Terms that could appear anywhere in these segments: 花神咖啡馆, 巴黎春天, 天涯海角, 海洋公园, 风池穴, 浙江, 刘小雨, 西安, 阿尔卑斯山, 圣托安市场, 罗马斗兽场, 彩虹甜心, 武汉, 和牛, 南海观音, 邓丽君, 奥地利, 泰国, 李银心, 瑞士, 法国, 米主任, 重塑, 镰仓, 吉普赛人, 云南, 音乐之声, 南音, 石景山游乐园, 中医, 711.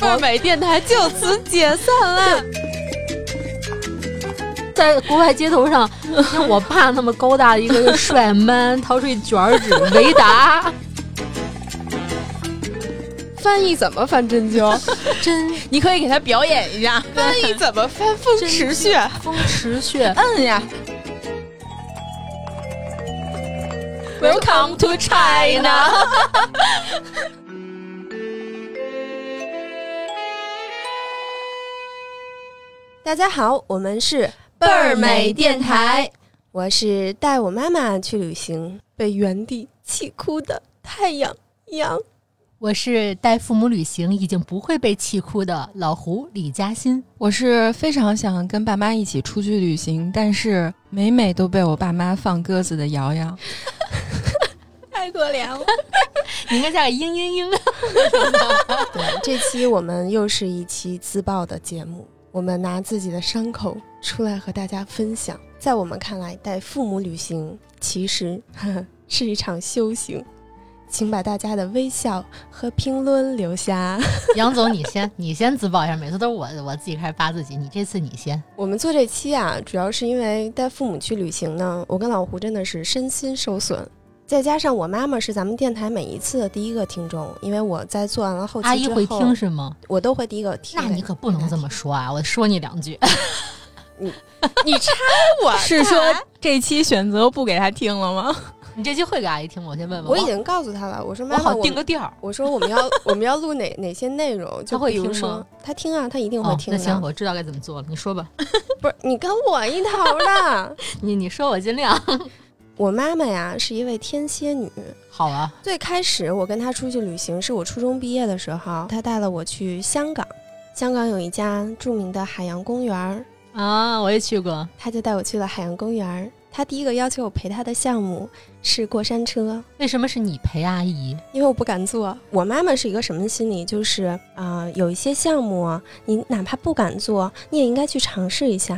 二美电台就此解散了。在国外街头上，像我爸那么高大的一个帅man，掏出一卷纸，维达。翻译怎么翻针灸？你可以给他表演一下。翻译怎么翻风池穴？风池穴，嗯呀。Welcome to China 大家好，我们是倍儿美电台，我是带我妈妈去旅行被原地气哭的太阳杨，我是带父母旅行已经不会被气哭的老胡李嘉欣，我是非常想跟爸妈一起出去旅行，但是每每都被我爸妈放鸽子的瑶瑶太可怜了你应该叫嘤嘤嘤对，这期我们又是一期自曝的节目，我们拿自己的伤口出来和大家分享。在我们看来，带父母旅行其实是一场修行，请把大家的微笑和评论留下。杨总，你先自曝一下，每次都是我自己开始扒自己，你这次你先。我们做这期啊，主要是因为带父母去旅行呢，我跟老胡真的是身心受损，再加上我妈妈是咱们电台每一次的第一个听众，因为我在做完了后期之后，阿姨会听是吗？我都会第一个听。那你可不能这么说啊！我说你两句。你插我？是说这期选择不给她听了吗？你这期会给阿姨听吗？我先问问。我已经告诉她了，我说妈妈，我好定个调。我说我们要录哪些内容？就比如说她会听吗？她听啊，她一定会听的。那行，我知道该怎么做了。你说吧。不是你跟我一头的。你说我尽量。我妈妈呀是一位天蝎女，好啊。最开始我跟她出去旅行是我初中毕业的时候，她带了我去香港，香港有一家著名的海洋公园啊，我也去过。她就带我去了海洋公园，她第一个要求我陪她的项目是过山车。为什么是你陪阿姨？因为我不敢坐。我妈妈是一个什么心理，就是有一些项目你哪怕不敢坐，你也应该去尝试一下。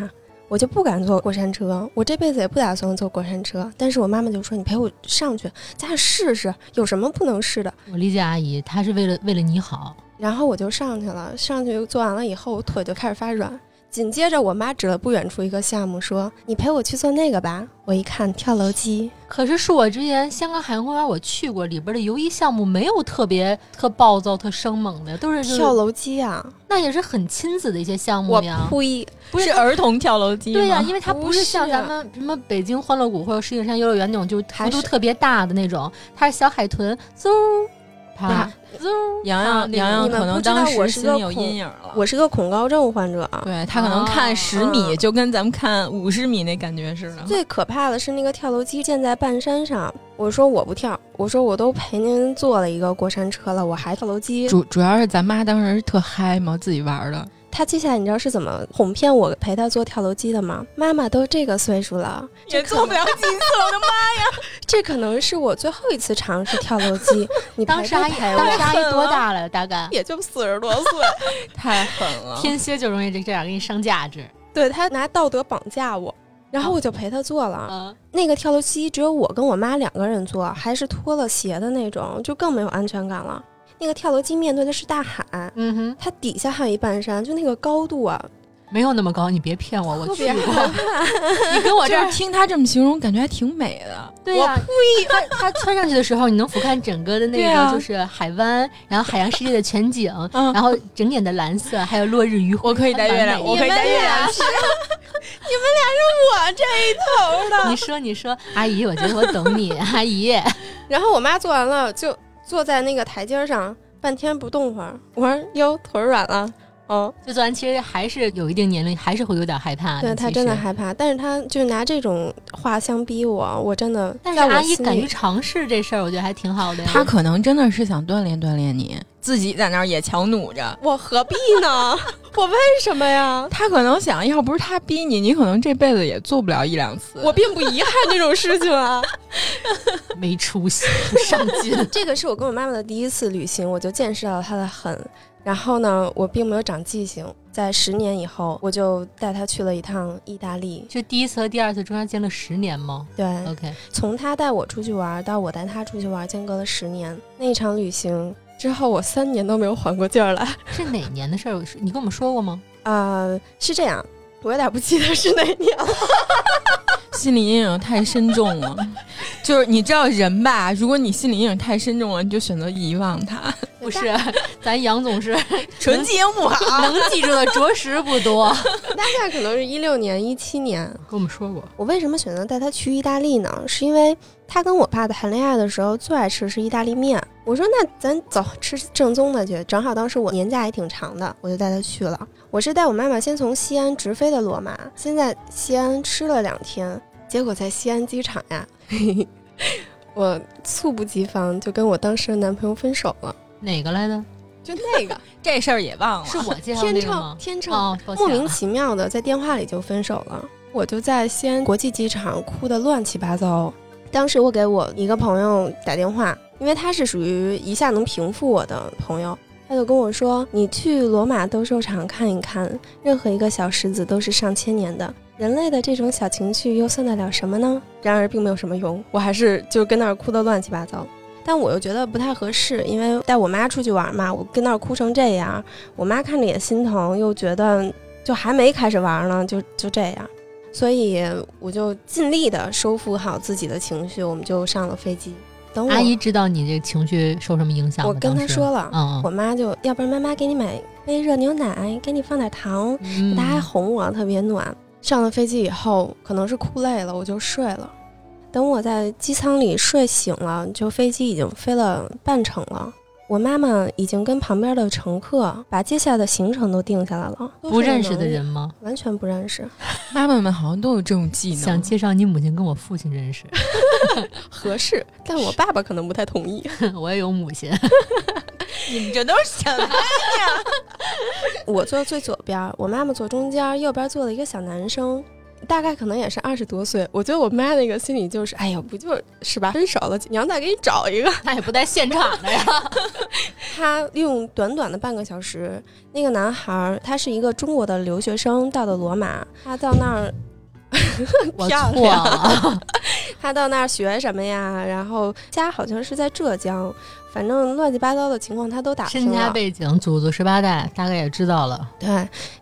我就不敢坐过山车，我这辈子也不打算坐过山车，但是我妈妈就说你陪我上去咱俩试试，有什么不能试的。我理解阿姨，她是为了你好。然后我就上去了，上去做完了以后我腿就开始发软，紧接着我妈指了不远处一个项目说你陪我去做那个吧。我一看跳楼机，可是我之前香港海洋公园我去过，里边的游艺项目没有特暴躁特生猛的，都是跳楼机啊，那也是很亲子的一些项目呀。我呸，不是儿童跳楼机吗？对呀，因为它不是像咱们什么北京欢乐谷或者石景山游乐园那种就幅度特别大的那种，它是小海豚嗖啪嗖。洋洋可能当时心有阴影了。我是个恐高症患者，对，他可能看10米、就跟咱们看50米那感觉似的。最可怕的是那个跳楼机建在半山上，我说我不跳，我说我都陪您坐了一个过山车了，我还跳楼机。主要是咱妈当时特嗨嘛，自己玩的。她接下来你知道是怎么哄骗我陪她坐跳楼机的吗？妈妈都这个岁数了，也做不了几次我的妈呀这可能是我最后一次尝试跳楼机你当时阿姨多大了？大概也就40多岁太狠了，天蝎就容易这样给你上价值。对，她拿道德绑架我，然后我就陪她坐了那个跳楼机只有我跟我妈2个人坐，还是脱了鞋的那种，就更没有安全感了。那个跳楼机面对的是大海，它底下还有一半山，就那个高度啊，没有那么高，你别骗我，我去过。你跟我这儿听他这么形容，感觉还挺美的。对呀、啊，他穿上去的时候，你能俯瞰整个的那个就是海湾，然后海洋世界的全景，然后整点的蓝色，还有落日余晖。我可以带月亮，我可以带月亮去。你们俩是我这一头的。你说，阿姨，我觉得我懂你，阿姨。然后我妈做完了就。坐在那个台阶上半天不动会儿，我说哟腿软了就做完。其实还是有一定年龄还是会有点害怕，对，他真的害怕，但是他就拿这种话相逼我真的。但是阿姨敢于尝试这事儿，我觉得还挺好的。他可能真的是想锻炼锻炼你，自己在那儿也强弩着，我何必呢？我为什么呀？他可能想，要不是他逼你，你可能这辈子也做不了一两次。我并不遗憾这种事情啊，没出息，不上进。这个是我跟我妈妈的第一次旅行，我就见识到她的狠。然后呢，我并没有长记性，在10年以后，我就带她去了一趟意大利。就第一次和第二次中间间了10年吗？对 ，OK。从她带我出去玩到我带她出去玩，间隔了10年。那一场旅行。之后我3年都没有缓过劲儿来。是哪年的事儿？你跟我们说过吗？是这样，我有点不记得是哪年了。心理阴影太深重了，就是你知道人吧，如果你心理阴影太深重了，你就选择遗忘它。不是，咱杨总是纯记性不好，能记住的着实不多。大概可能是16年、17年。跟我们说过。我为什么选择带他去意大利呢？是因为他跟我爸谈恋爱的时候最爱吃的是意大利面。我说那咱走吃正宗的去，正好当时我年假也挺长的，我就带他去了。我是带我妈妈先从西安直飞的罗马，先在西安吃了2天，结果在西安机场呀，我猝不及防就跟我当时的男朋友分手了。哪个来的？就那个这事儿也忘了，是我介绍的那个吗？天秤、哦、莫名其妙的在电话里就分手了。我就在西安国际机场哭得乱七八糟。当时我给我一个朋友打电话，因为他是属于一下能平复我的朋友，他就跟我说，你去罗马斗兽场看一看，任何一个小石子都是上千年的，人类的这种小情绪又算得了什么呢？然而并没有什么用，我还是就跟那儿哭得乱七八糟。但我又觉得不太合适，因为带我妈出去玩嘛，我跟那儿哭成这样，我妈看着也心疼，又觉得就还没开始玩呢，就这样。所以我就尽力的收复好自己的情绪，我们就上了飞机。等我阿姨知道你这情绪受什么影响吗？我跟她说了，我妈就要不然妈妈给你买杯热牛奶，给你放点糖，她还哄我，特别暖。上了飞机以后，可能是哭累了，我就睡了。等我在机舱里睡醒了，就飞机已经飞了半程了，我妈妈已经跟旁边的乘客把接下来的行程都定下来了。不认识的人吗？完全不认识。妈妈们好像都有这种技能。想介绍你母亲跟我父亲认识。合适，但我爸爸可能不太同意。我也有母亲。你们这都是什么呀？我坐最左边，我妈妈坐中间，右边坐了一个小男生，大概可能也是20多岁。我觉得我妈那个心里就是，哎呀，不就是吧，分手了，娘再给你找一个。她也不在现场的呀。她用短短的半个小时，那个男孩他是一个中国的留学生到的罗马，他到那儿漂亮了。他到那儿学什么呀？然后家好像是在浙江，反正乱七八糟的情况他都打听了。身家背景，祖宗18代，大概也知道了。对，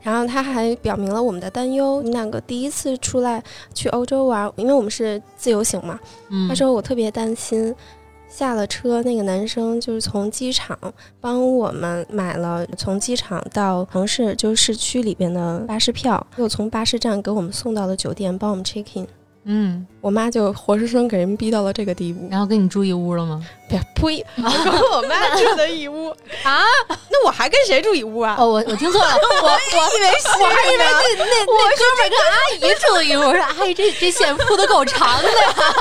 然后他还表明了我们的担忧。你两个第一次出来去欧洲玩，因为我们是自由行嘛。他说我特别担心。下了车，那个男生就是从机场帮我们买了从机场到城市，就是市区里边的巴士票，又从巴士站给我们送到了酒店，帮我们 check in。我妈就活生生给人逼到了这个地步。然后跟你住一屋了吗？呸！我跟我妈住的一屋。啊？那我还跟谁住一屋啊？哦，我听错了，我以为是，我还以为那哥们跟阿姨住的一屋。阿姨这线铺的够长的呀。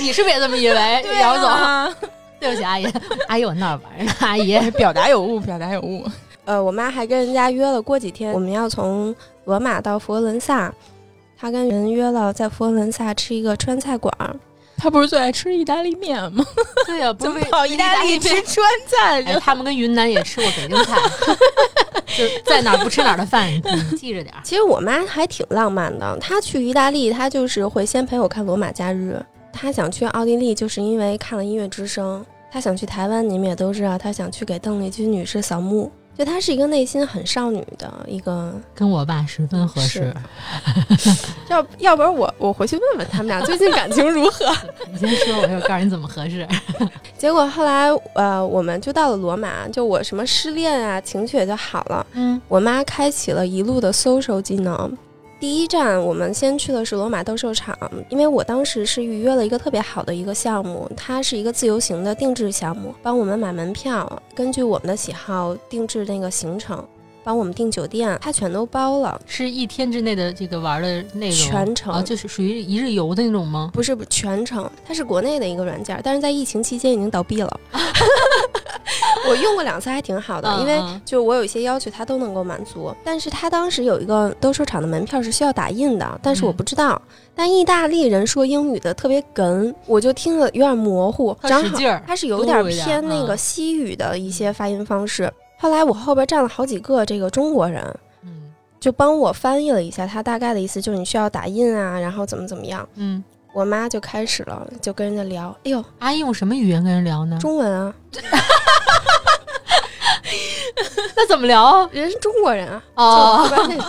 你是别这么以为，姚总。对不起，阿姨，阿姨我闹着玩呢，阿姨表达有误，表达有误。我妈还跟人家约了过几天，我们要从罗马到佛罗伦萨。他跟人约了在佛罗伦萨吃一个川菜馆。他不是最爱吃意大利面吗？对呀、啊，不是跑意大利吃川菜、哎、他们跟云南也吃过北京菜。就在哪儿不吃哪儿的饭。你记着点。其实我妈还挺浪漫的，她去意大利她就是会先陪我看罗马假日，她想去奥地利就是因为看了音乐之声，她想去台湾你们也都知道，她想去给邓丽君女士扫墓。就她是一个内心很少女的一个，跟我爸十分合适。要不然我回去问问他们俩最近感情如何。你先说，我告诉你怎么合适。结果后来我们就到了罗马，就我什么失恋啊情绪也就好了。我妈开启了一路的social技能。第一站我们先去的是罗马斗兽场，因为我当时是预约了一个特别好的一个项目，它是一个自由行的定制项目，帮我们买门票，根据我们的喜好定制那个行程，帮我们订酒店，它全都包了。是1天之内的这个玩的内容全程、啊、就是属于一日游的那种吗？不是，全程。它是国内的一个软件，但是在疫情期间已经倒闭了。我用过2次还挺好的，因为就我有一些要求他都能够满足，但是他当时有一个斗兽场的门票是需要打印的，但是我不知道，但意大利人说英语的特别哏，我就听了有点模糊，他使劲儿，他是有点偏那个西语的一些发音方式，后来我后边站了好几个这个中国人就帮我翻译了一下，他大概的意思就是你需要打印啊，然后怎么怎么样。嗯，我妈就开始了，就跟人家聊。哎呦，阿姨用什么语言跟人聊呢？中文啊。那怎么聊啊？人是中国人啊。哦。然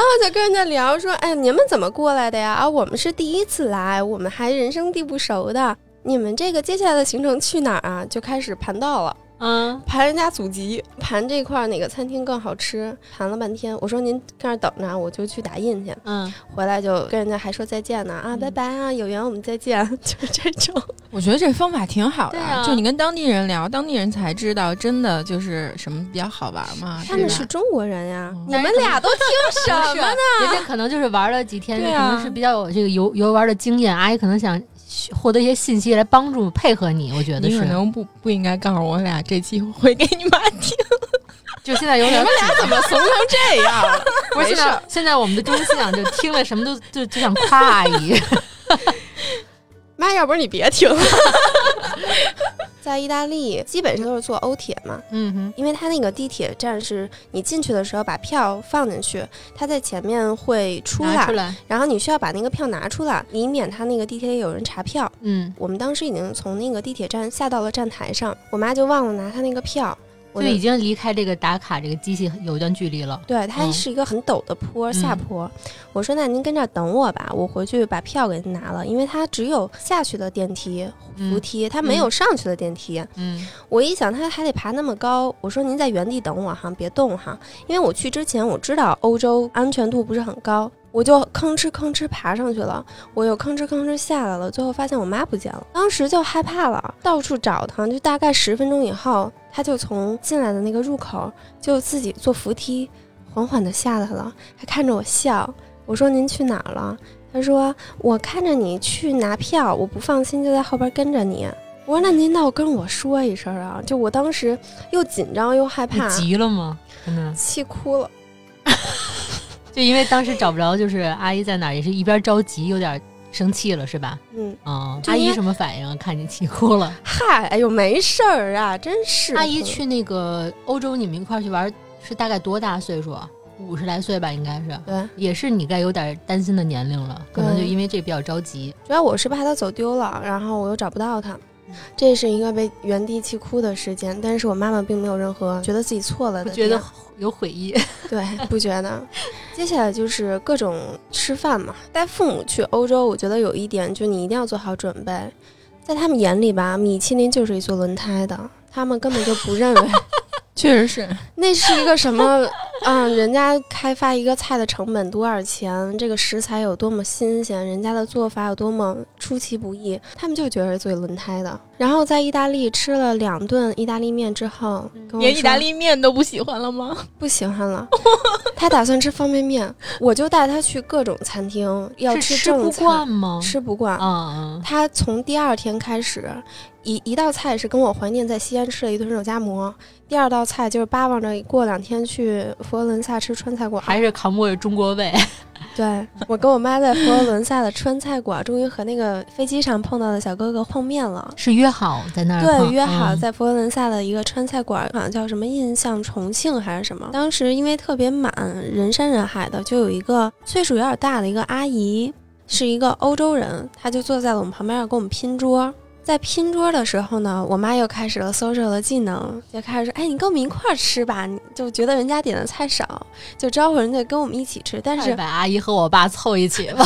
后就跟人家聊说，哎，你们怎么过来的呀？啊，我们是第一次来，我们还人生地不熟的。你们这个接下来的行程去哪儿啊？就开始盘道了。嗯，盘人家祖籍，盘这块哪个餐厅更好吃，盘了半天。我说您在那等着，我就去打印去。嗯，回来就跟人家还说再见呢，啊，拜拜啊，有缘我们再见，就是这种。我觉得这方法挺好的，啊，就你跟当地人聊，当地人才知道真的就是什么比较好玩嘛。他们是中国人呀，你们俩都听什么呢？人家可能就是玩了几天，可能是比较有这个游玩的经验，阿姨可能想获得一些信息来帮助配合你，我觉得是。你可能不应该告诉我俩这期会给你妈听，就现在有点。你们俩怎么怂成这样？不是现在我们的中心啊，就听了什么都就想夸阿姨。妈，要不然你别听。在意大利基本上都是坐欧铁嘛，嗯哼，因为它那个地铁站是你进去的时候把票放进去，它在前面会出来，然后你需要把那个票拿出来，以免它那个地铁有人查票。嗯，我们当时已经从那个地铁站下到了站台上，我妈就忘了拿她那个票，我就已经离开这个打卡这个机器有一段距离了。对，它是一个很陡的坡，下坡。我说那您跟这儿等我吧，我回去把票给您拿了，因为它只有下去的电梯扶梯，它没有上去的电梯。嗯，我一想它还得爬那么高，我说您在原地等我哈，别动哈，因为我去之前我知道欧洲安全度不是很高，我就吭哧吭哧爬上去了，我又吭哧吭哧下来了，最后发现我妈不见了，当时就害怕了，到处找她，就大概10分钟以后，她就从进来的那个入口就自己坐扶梯缓缓地下来了，还看着我笑。我说您去哪儿了？她说我看着你去拿票，我不放心，就在后边跟着你。我说那您倒跟我说一声啊，就我当时又紧张又害怕。你急了吗？气哭了。就因为当时找不着，就是阿姨在哪儿，也是一边着急，有点生气了，是吧？嗯，哦，阿姨什么反应？看你气哭了。嗨，哎呦，没事儿啊，真是。阿姨去那个欧洲，你们一块儿去玩，是大概多大岁数？50来岁吧，应该是。对，也是你该有点担心的年龄了，可能就因为这比较着急。主要我是怕他走丢了，然后我又找不到他。这是一个被原地气哭的事件，但是我妈妈并没有任何觉得自己错了的，不觉得有悔意，对，不觉得。接下来就是各种吃饭嘛，带父母去欧洲，我觉得有一点就你一定要做好准备，在他们眼里吧，米其林就是一座轮胎的，他们根本就不认为。确实是，那是一个什么人家开发一个菜的成本多少钱，这个食材有多么新鲜，人家的做法有多么出其不意，他们就觉得是最轮胎的。然后在意大利吃了2顿意大利面之后，连意大利面都不喜欢了吗？不喜欢了。他打算吃方便面，我就带他去各种餐厅，要吃正餐。吃不惯吗？吃不惯。他从第2天开始，一道菜是跟我怀念在西安吃了一顿肉夹馍，第2道菜就是巴望着过2天去佛罗伦萨吃川菜馆，还是扛不住中国胃。对，我跟我妈在佛罗伦萨的川菜馆终于和那个飞机上碰到的小哥哥碰面了，是约好在那儿。对，约好在佛罗伦萨的一个川菜馆，好像叫什么印象重庆还是什么。当时因为特别满，人山人海的，就有一个岁数有点大的一个阿姨，是一个欧洲人，她就坐在了我们旁边跟我们拼桌。在拼桌的时候呢，我妈又开始了social的技能，就开始说，哎，你跟我们一块儿吃吧，你就觉得人家点的菜少，就招呼人家跟我们一起吃。但是把阿姨和我爸凑一起吧。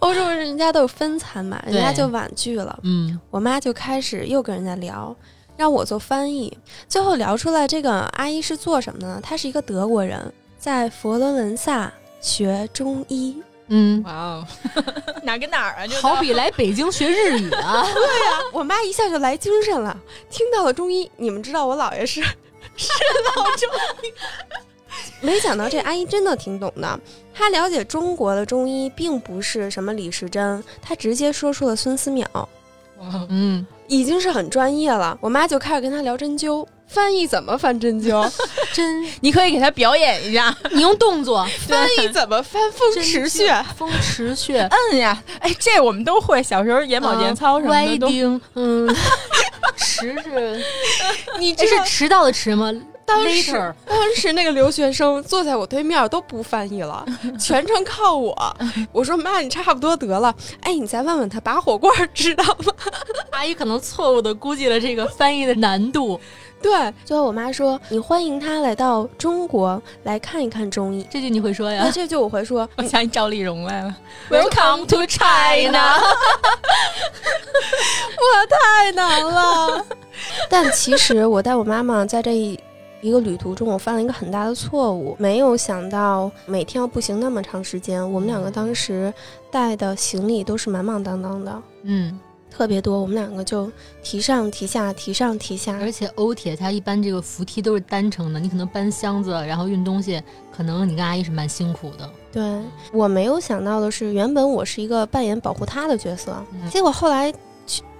欧洲人家都有分餐嘛，人家就婉拒了。嗯，我妈就开始又跟人家聊，让我做翻译，最后聊出来这个阿姨是做什么呢？她是一个德国人，在佛罗伦萨学中医。嗯，哇哦，哪跟哪儿啊？好比来北京学日语啊！对呀，我妈一下就来精神了，听到了中医。你们知道我姥爷是老中医，没想到这阿姨真的挺懂的。她了解中国的中医并不是什么李时珍，她直接说出了孙思邈。嗯，已经是很专业了。我妈就开始跟她聊针灸，翻译怎么翻针灸，针你可以给她表演一下，你用动作翻译怎么翻风池穴，风池穴摁呀，哎，这我们都会，小时候眼保健操什么的都。嗯，迟是，你这是迟到的迟吗？当时那个留学生坐在我对面都不翻译了，全程靠我。我说妈，你差不多得了，哎，你再问问他拔火罐知道吗？阿姨可能错误的估计了这个翻译的难度。对，最后我妈说你欢迎他来到中国来看一看中医，这句你会说呀？那这句我会说，我想你赵丽蓉来了 Welcome to China 我太难了但其实我带我妈妈在这一个旅途中，我犯了一个很大的错误，没有想到每天要步行那么长时间。我们两个当时带的行李都是满满当当的，嗯，特别多，我们两个就提上提下提上提下。而且欧铁它一般这个扶梯都是单程的，你可能搬箱子然后运东西，可能你跟阿姨是蛮辛苦的。对，我没有想到的是，原本我是一个扮演保护她的角色，结果后来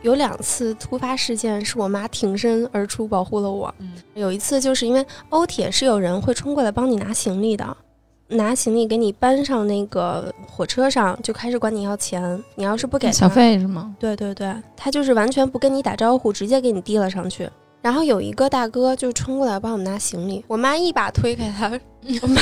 有两次突发事件是我妈挺身而出保护了我。有一次就是因为欧铁是有人会冲过来帮你拿行李的，拿行李给你搬上那个火车上就开始管你要钱，你要是不给小费是吗？对对对，他就是完全不跟你打招呼，直接给你递了上去。然后有一个大哥就冲过来帮我们拿行李，我妈一把推开他。我妈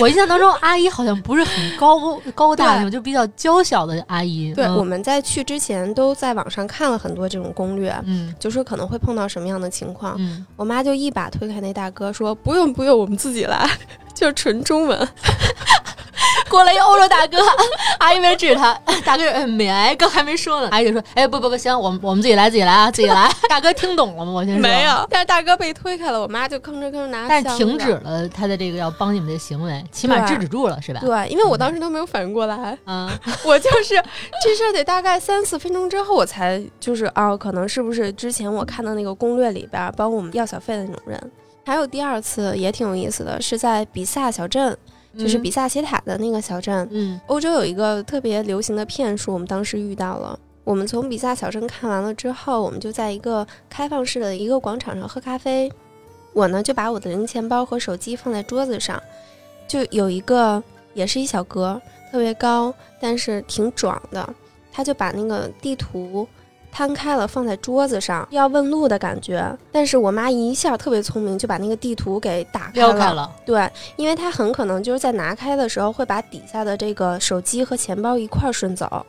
我印象当中阿姨好像不是很高大，就比较娇小的阿姨。对，我们在去之前都在网上看了很多这种攻略，嗯，就说可能会碰到什么样的情况。嗯，我妈就一把推开那大哥说不用不用，我们自己来，就是纯中文过来一欧洲大哥，阿姨没治他，大哥没，刚还没说呢，阿姨就说：“哎，不行，我们自己来，自己来啊，自己来。”大哥听懂了吗？我先说没有，但是大哥被推开了，我妈就吭哧吭哧拿，但停止了他的这个要帮你们的行为，起码制止住了，是吧？对，因为我当时都没有反应过来啊，我就是这事儿得大概3-4分钟之后，我才就是啊，可能是不是之前我看到那个攻略里边帮我们要小费的那种人。还有第二次也挺有意思的，是在比萨小镇。就是比萨斜塔的那个小镇，嗯，欧洲有一个特别流行的骗术，我们当时遇到了。我们从比萨小镇看完了之后，我们就在一个开放式的一个广场上喝咖啡。我呢就把我的零钱包和手机放在桌子上，就有一个也是一小哥，特别高，但是挺壮的，他就把那个地图摊开了放在桌子上，要问路的感觉。但是我妈一下特别聪明，就把那个地图给打开了，开了。对，因为她很可能就是在拿开的时候会把底下的这个手机和钱包一块顺走。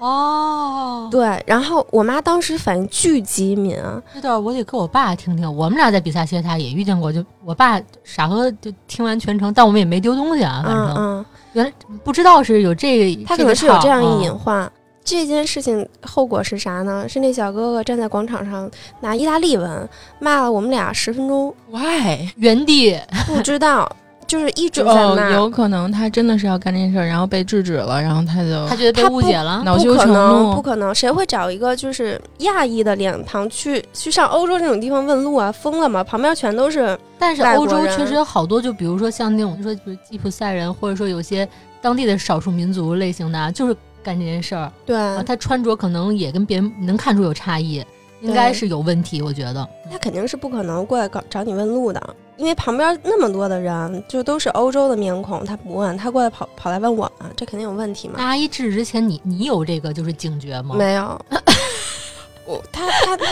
哦，对，然后我妈当时反应巨机敏啊，这段我得跟我爸听听，我们俩在比萨斜塔也遇见过，就我爸傻呵就听完全程，但我们也没丢东西啊，反正原来不知道是有这个，他可能是有这样一隐患。这件事情后果是啥呢？是那小哥哥站在广场上拿意大利文骂了我们俩10分钟。Why？ 原地不知道，就是一直在骂。有可能他真的是要干这事，然后被制止了，然后他觉得被误解了，恼羞成怒。不可能，谁会找一个就是亚裔的脸庞去上欧洲这种地方问路啊？疯了吗？旁边全都是。但是欧洲确实有好多，就比如说像那种说吉普赛人，或者说有些当地的少数民族类型的，就是。干这件事儿，对、他穿着可能也跟别人能看出有差异，应该是有问题。我觉得他肯定是不可能过来找你问路的，因为旁边那么多的人，就都是欧洲的面孔，他不问，他过来跑来问我们，这肯定有问题嘛。那阿姨制止之前，你有这个就是警觉吗？没有。他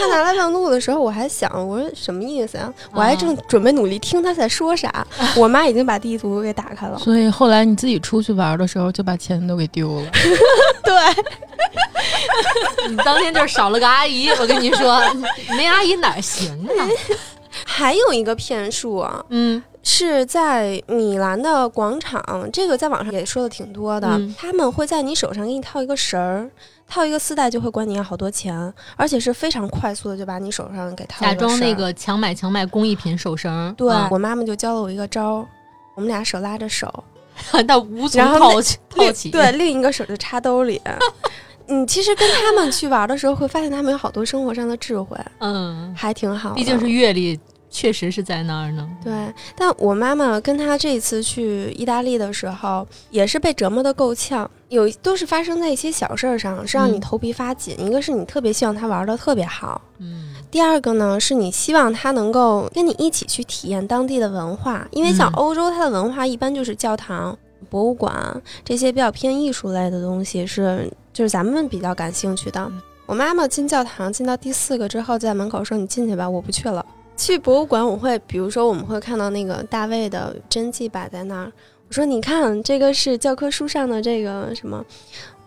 拿来问路的时候，我还想，我说什么意思啊？我还正准备努力听他在说啥，我妈已经把地图给打开了。所以后来你自己出去玩的时候，就把钱都给丢了。对，你当天就是少了个阿姨，我跟你说，没阿姨哪行啊？还有一个骗术啊，是在米兰的广场，这个在网上也说的挺多的，他们会在你手上给你套一个绳儿。套一个丝带就会管你要好多钱，而且是非常快速的就把你手上给套了。假装那个强买工艺品手绳。对、我妈妈就教了我一个招，我们俩手拉着手，那无从套起。对，另一个手就插兜里。你其实跟他们去玩的时候，会发现他们有好多生活上的智慧，还挺好的。毕竟是阅历。确实是在那儿呢。对，但我妈妈跟她这一次去意大利的时候也是被折磨得够呛，都是发生在一些小事上，是让你头皮发紧。一个是你特别希望他玩得特别好，第二个呢是你希望他能够跟你一起去体验当地的文化，因为像欧洲它的文化一般就是教堂、博物馆这些比较偏艺术类的东西就是咱们比较感兴趣的。我妈妈进教堂进到第4个之后，在门口说你进去吧，我不去了。去博物馆我会比如说我们会看到那个大卫的真迹摆在那儿，我说你看这个是教科书上的这个什么，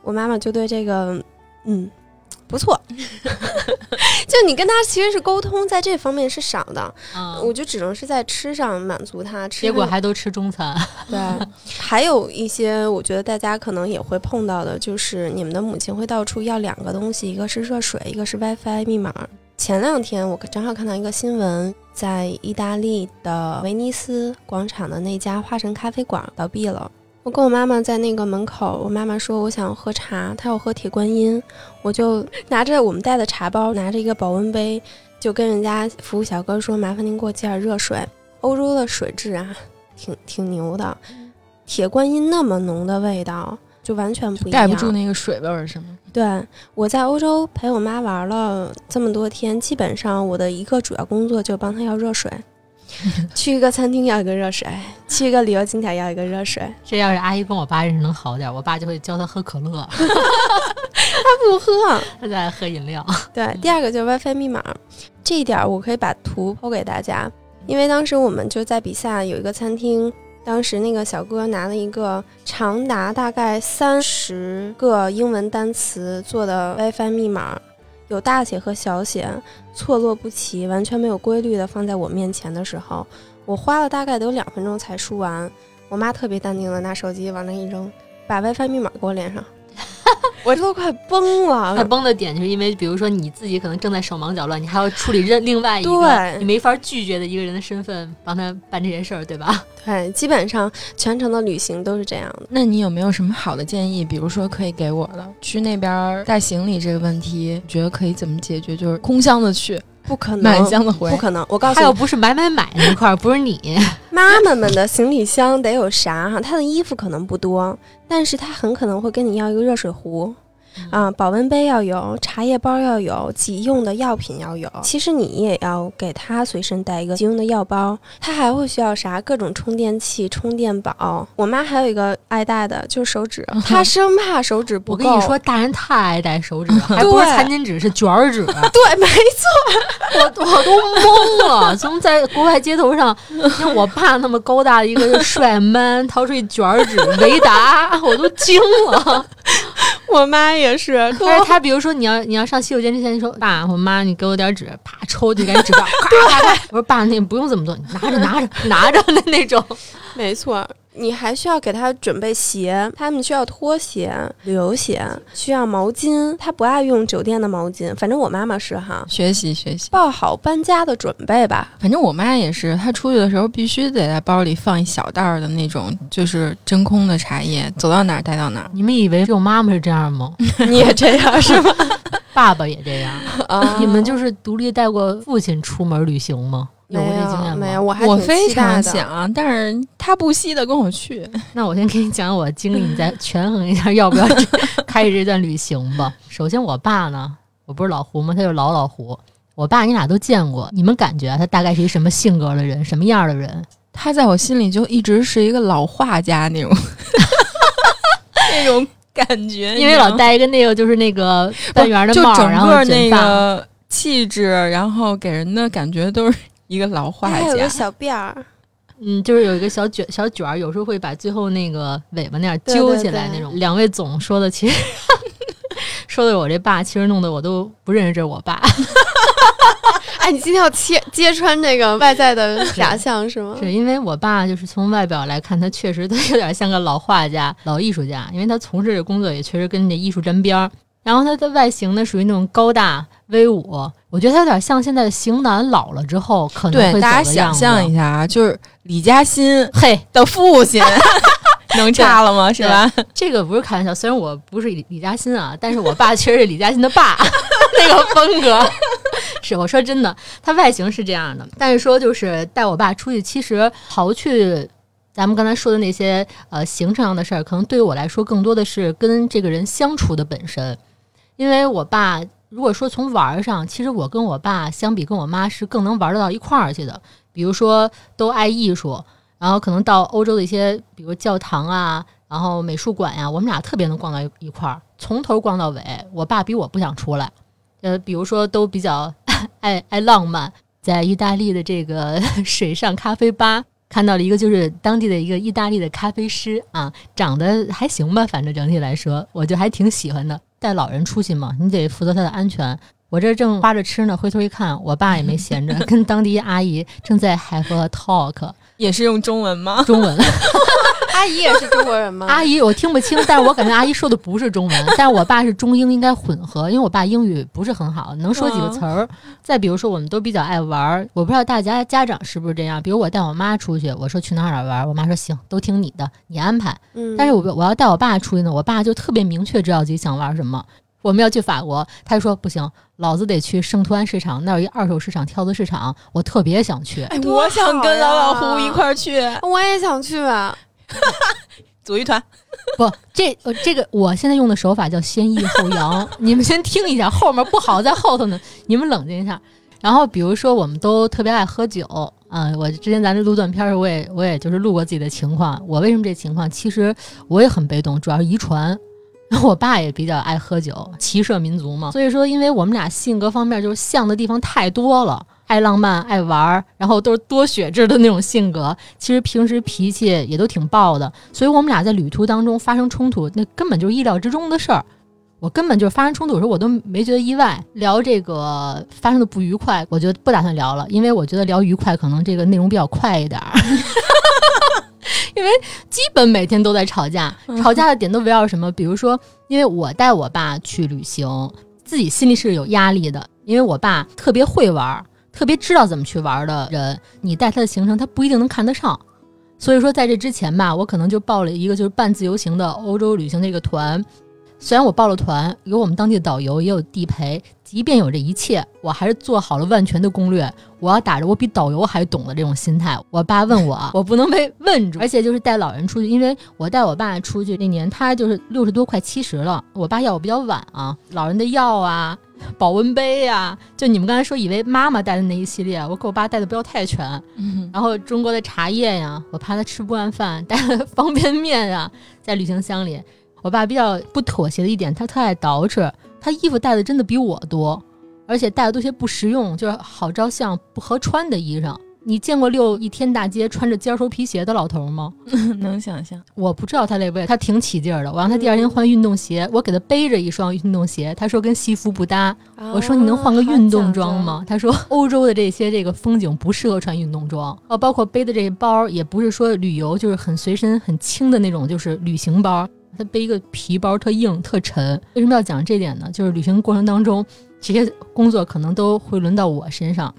我妈妈就对这个不错就你跟他其实是沟通在这方面是少的，我就只能是在吃上满足他，结果还都吃中餐对，还有一些我觉得大家可能也会碰到的，就是你们的母亲会到处要两个东西，一个是热水，一个是 WiFi 密码。前两天我正好看到一个新闻，在意大利的威尼斯广场的那家花神咖啡馆倒闭了。我跟我妈妈在那个门口，我妈妈说我想喝茶，她要喝铁观音，我就拿着我们带的茶包，拿着一个保温杯，就跟人家服务小哥说麻烦您给我接点热水。欧洲的水质啊挺牛的，铁观音那么浓的味道就完全不一样，带不住那个水味是吗？对，我在欧洲陪我妈玩了这么多天，基本上我的一个主要工作就帮她要热水去一个餐厅要一个热水，去一个旅游景点要一个热水。这要是阿姨跟我爸认识能好点，我爸就会教他喝可乐他不喝，他在喝饮料。对，第二个就是 WiFi 密码，这一点我可以把图抛给大家，因为当时我们就在比萨有一个餐厅，当时那个小哥拿了一个长达大概30个英文单词做的 WiFi 密码，有大写和小写，错落不齐，完全没有规律的放在我面前的时候，我花了大概得有2分钟才输完。我妈特别淡定的拿手机往那一扔，把 WiFi 密码给我连上我都快崩了。她崩的点就是因为比如说你自己可能正在手忙脚乱，你还要处理另外一个你没法拒绝的一个人的身份帮她办这些事儿，对吧？对，基本上全程的旅行都是这样的。那你有没有什么好的建议，比如说可以给我的？去那边带行李这个问题觉得可以怎么解决？就是空箱子去不可能，满箱子回不可能。我告诉你，还有不是买那块不是你妈妈们的行李箱得有啥哈？她的衣服可能不多，但是她很可能会跟你要一个热水壶啊，保温杯要有，茶叶包要有，急用的药品要有。其实你也要给他随身带一个急用的药包。他还会需要啥？各种充电器、充电宝。我妈还有一个爱戴的就是手纸，她生怕手纸不够。我跟你说，大人太爱戴手纸了，还不是餐巾纸，是卷纸。对，没错，我都懵了。从在国外街头上，像我爸那么高大的一个帅man，掏出一卷纸维达，我都惊了。我妈也是，但是她比如说你要上洗手间之前，你说爸我妈你给我点纸，啪抽就赶紧纸包我说爸那不用这么做，你拿着的那种。没错，你还需要给她准备鞋，他们需要拖鞋、旅游鞋，需要毛巾，她不爱用酒店的毛巾，反正我妈妈是哈，学习抱好搬家的准备吧。反正我妈也是，她出去的时候必须得在包里放一小袋的那种就是真空的茶叶，走到哪儿带到哪儿。你们以为这种妈妈是这样吗？你也这样是吗？爸爸也这样你们就是独立带过父亲出门旅行吗？有过这经验吗？没有，我非常想，但是他不惜的跟我去。那我先给你讲我的经历，你再权衡一下要不要开始这段旅行吧。首先我爸呢，我不是老胡吗？他就是老胡。我爸你俩都见过，你们感觉他大概是一什么性格的人，什么样的人？他在我心里就一直是一个老画家那种那种感觉，因为老戴一个那个就是那个半圆的帽，然后那个气质，然后给人的感觉都是一个老画家，还有个小辫儿，就是有一个小卷，有时候会把最后那个尾巴那样揪起来那种。对对对，两位总说的，其实说的我这爸，其实弄得我都不认识这我爸。哎，你今天要揭穿那个外在的假象是吗？是因为我爸就是从外表来看，他确实他有点像个老画家、老艺术家，因为他从事的工作也确实跟你的艺术沾边儿。然后他的外形呢，属于那种高大威武，我觉得他有点像现在的型男老了之后可能会对大家想象一下啊，就是李嘉欣嘿的父亲能差了吗？是吧？这个不是开玩笑，虽然我不是李嘉欣啊，但是我爸确实是李嘉欣的爸那个风格是我说真的，它外形是这样的。但是说就是带我爸出去，其实刨去咱们刚才说的那些行程上的事儿，可能对于我来说更多的是跟这个人相处的本身。因为我爸如果说从玩上，其实我跟我爸相比跟我妈是更能玩得到一块儿去的，比如说都爱艺术，然后可能到欧洲的一些比如教堂啊，然后美术馆呀、我们俩特别能逛到一块儿，从头逛到尾。我爸比我不想出来，比如说都比较爱浪漫。在意大利的这个水上咖啡吧看到了一个就是当地的一个意大利的咖啡师啊，长得还行吧，反正整体来说我就还挺喜欢的。带老人出去嘛，你得负责他的安全。我这正扒着吃呢，回头一看我爸也没闲着，跟当地阿姨正在have a talk。 也是用中文吗？中文阿姨也是中国人吗？阿姨我听不清，但是我感觉阿姨说的不是中文但是我爸是中英应该混合，因为我爸英语不是很好，能说几个词儿。再比如说我们都比较爱玩，我不知道大家家长是不是这样，比如我带我妈出去，我说去哪儿玩，我妈说行，都听你的，你安排。但是我要带我爸出去呢，我爸就特别明确知道自己想玩什么。我们要去法国，他说不行，老子得去圣托安市场，那有一二手市场挑子市场，我特别想去。哎，我想跟老老胡一块儿去，我也想去啊组一团不，这个我现在用的手法叫先抑后扬你们先听一下，后面不好在后头呢，你们冷静一下。然后比如说我们都特别爱喝酒我之前咱这录断片我也就是录过自己的情况。我为什么这情况，其实我也很被动，主要是遗传，我爸也比较爱喝酒，骑射民族嘛。所以说因为我们俩性格方面就是像的地方太多了，爱浪漫爱玩，然后都是多血质的那种性格，其实平时脾气也都挺暴的，所以我们俩在旅途当中发生冲突那根本就是意料之中的事儿。我根本就是发生冲突的时候我都没觉得意外。聊这个发生的不愉快我觉得不打算聊了，因为我觉得聊愉快可能这个内容比较快一点因为基本每天都在吵架，吵架的点都围绕什么？比如说，因为我带我爸去旅行，自己心里是有压力的，因为我爸特别会玩，特别知道怎么去玩的人，你带他的行程，他不一定能看得上。所以说，在这之前吧，我可能就报了一个就是半自由行的欧洲旅行的一个团。虽然我报了团，有我们当地的导游，也有地陪，即便有这一切，我还是做好了万全的攻略。我要打着我比导游还懂的这种心态，我爸问我，我不能被问住。而且就是带老人出去，因为我带我爸出去那年，他就是60多快70了，我爸要我比较晚啊，老人的药啊，保温杯啊，就你们刚才说以为妈妈带的那一系列，我给我爸带的不要太全。然后中国的茶叶呀，我怕他吃不完饭，带了方便面啊，在旅行箱里。我爸比较不妥协的一点，他特爱捯饬，他衣服带的真的比我多，而且带的都些不实用，就是好照相不合穿的衣裳。你见过溜一天大街穿着尖头皮鞋的老头吗？能想象。我不知道他累不累，他挺起劲儿的。我让他第二天换运动鞋，我给他背着一双运动鞋，他说跟西服不搭。我说你能换个运动装吗？他说欧洲的这些这个风景不适合穿运动装，包括背的这些包也不是说旅游就是很随身很轻的那种，就是旅行包。他背一个皮包特硬特沉。为什么要讲这点呢？就是旅行过程当中这些工作可能都会轮到我身上。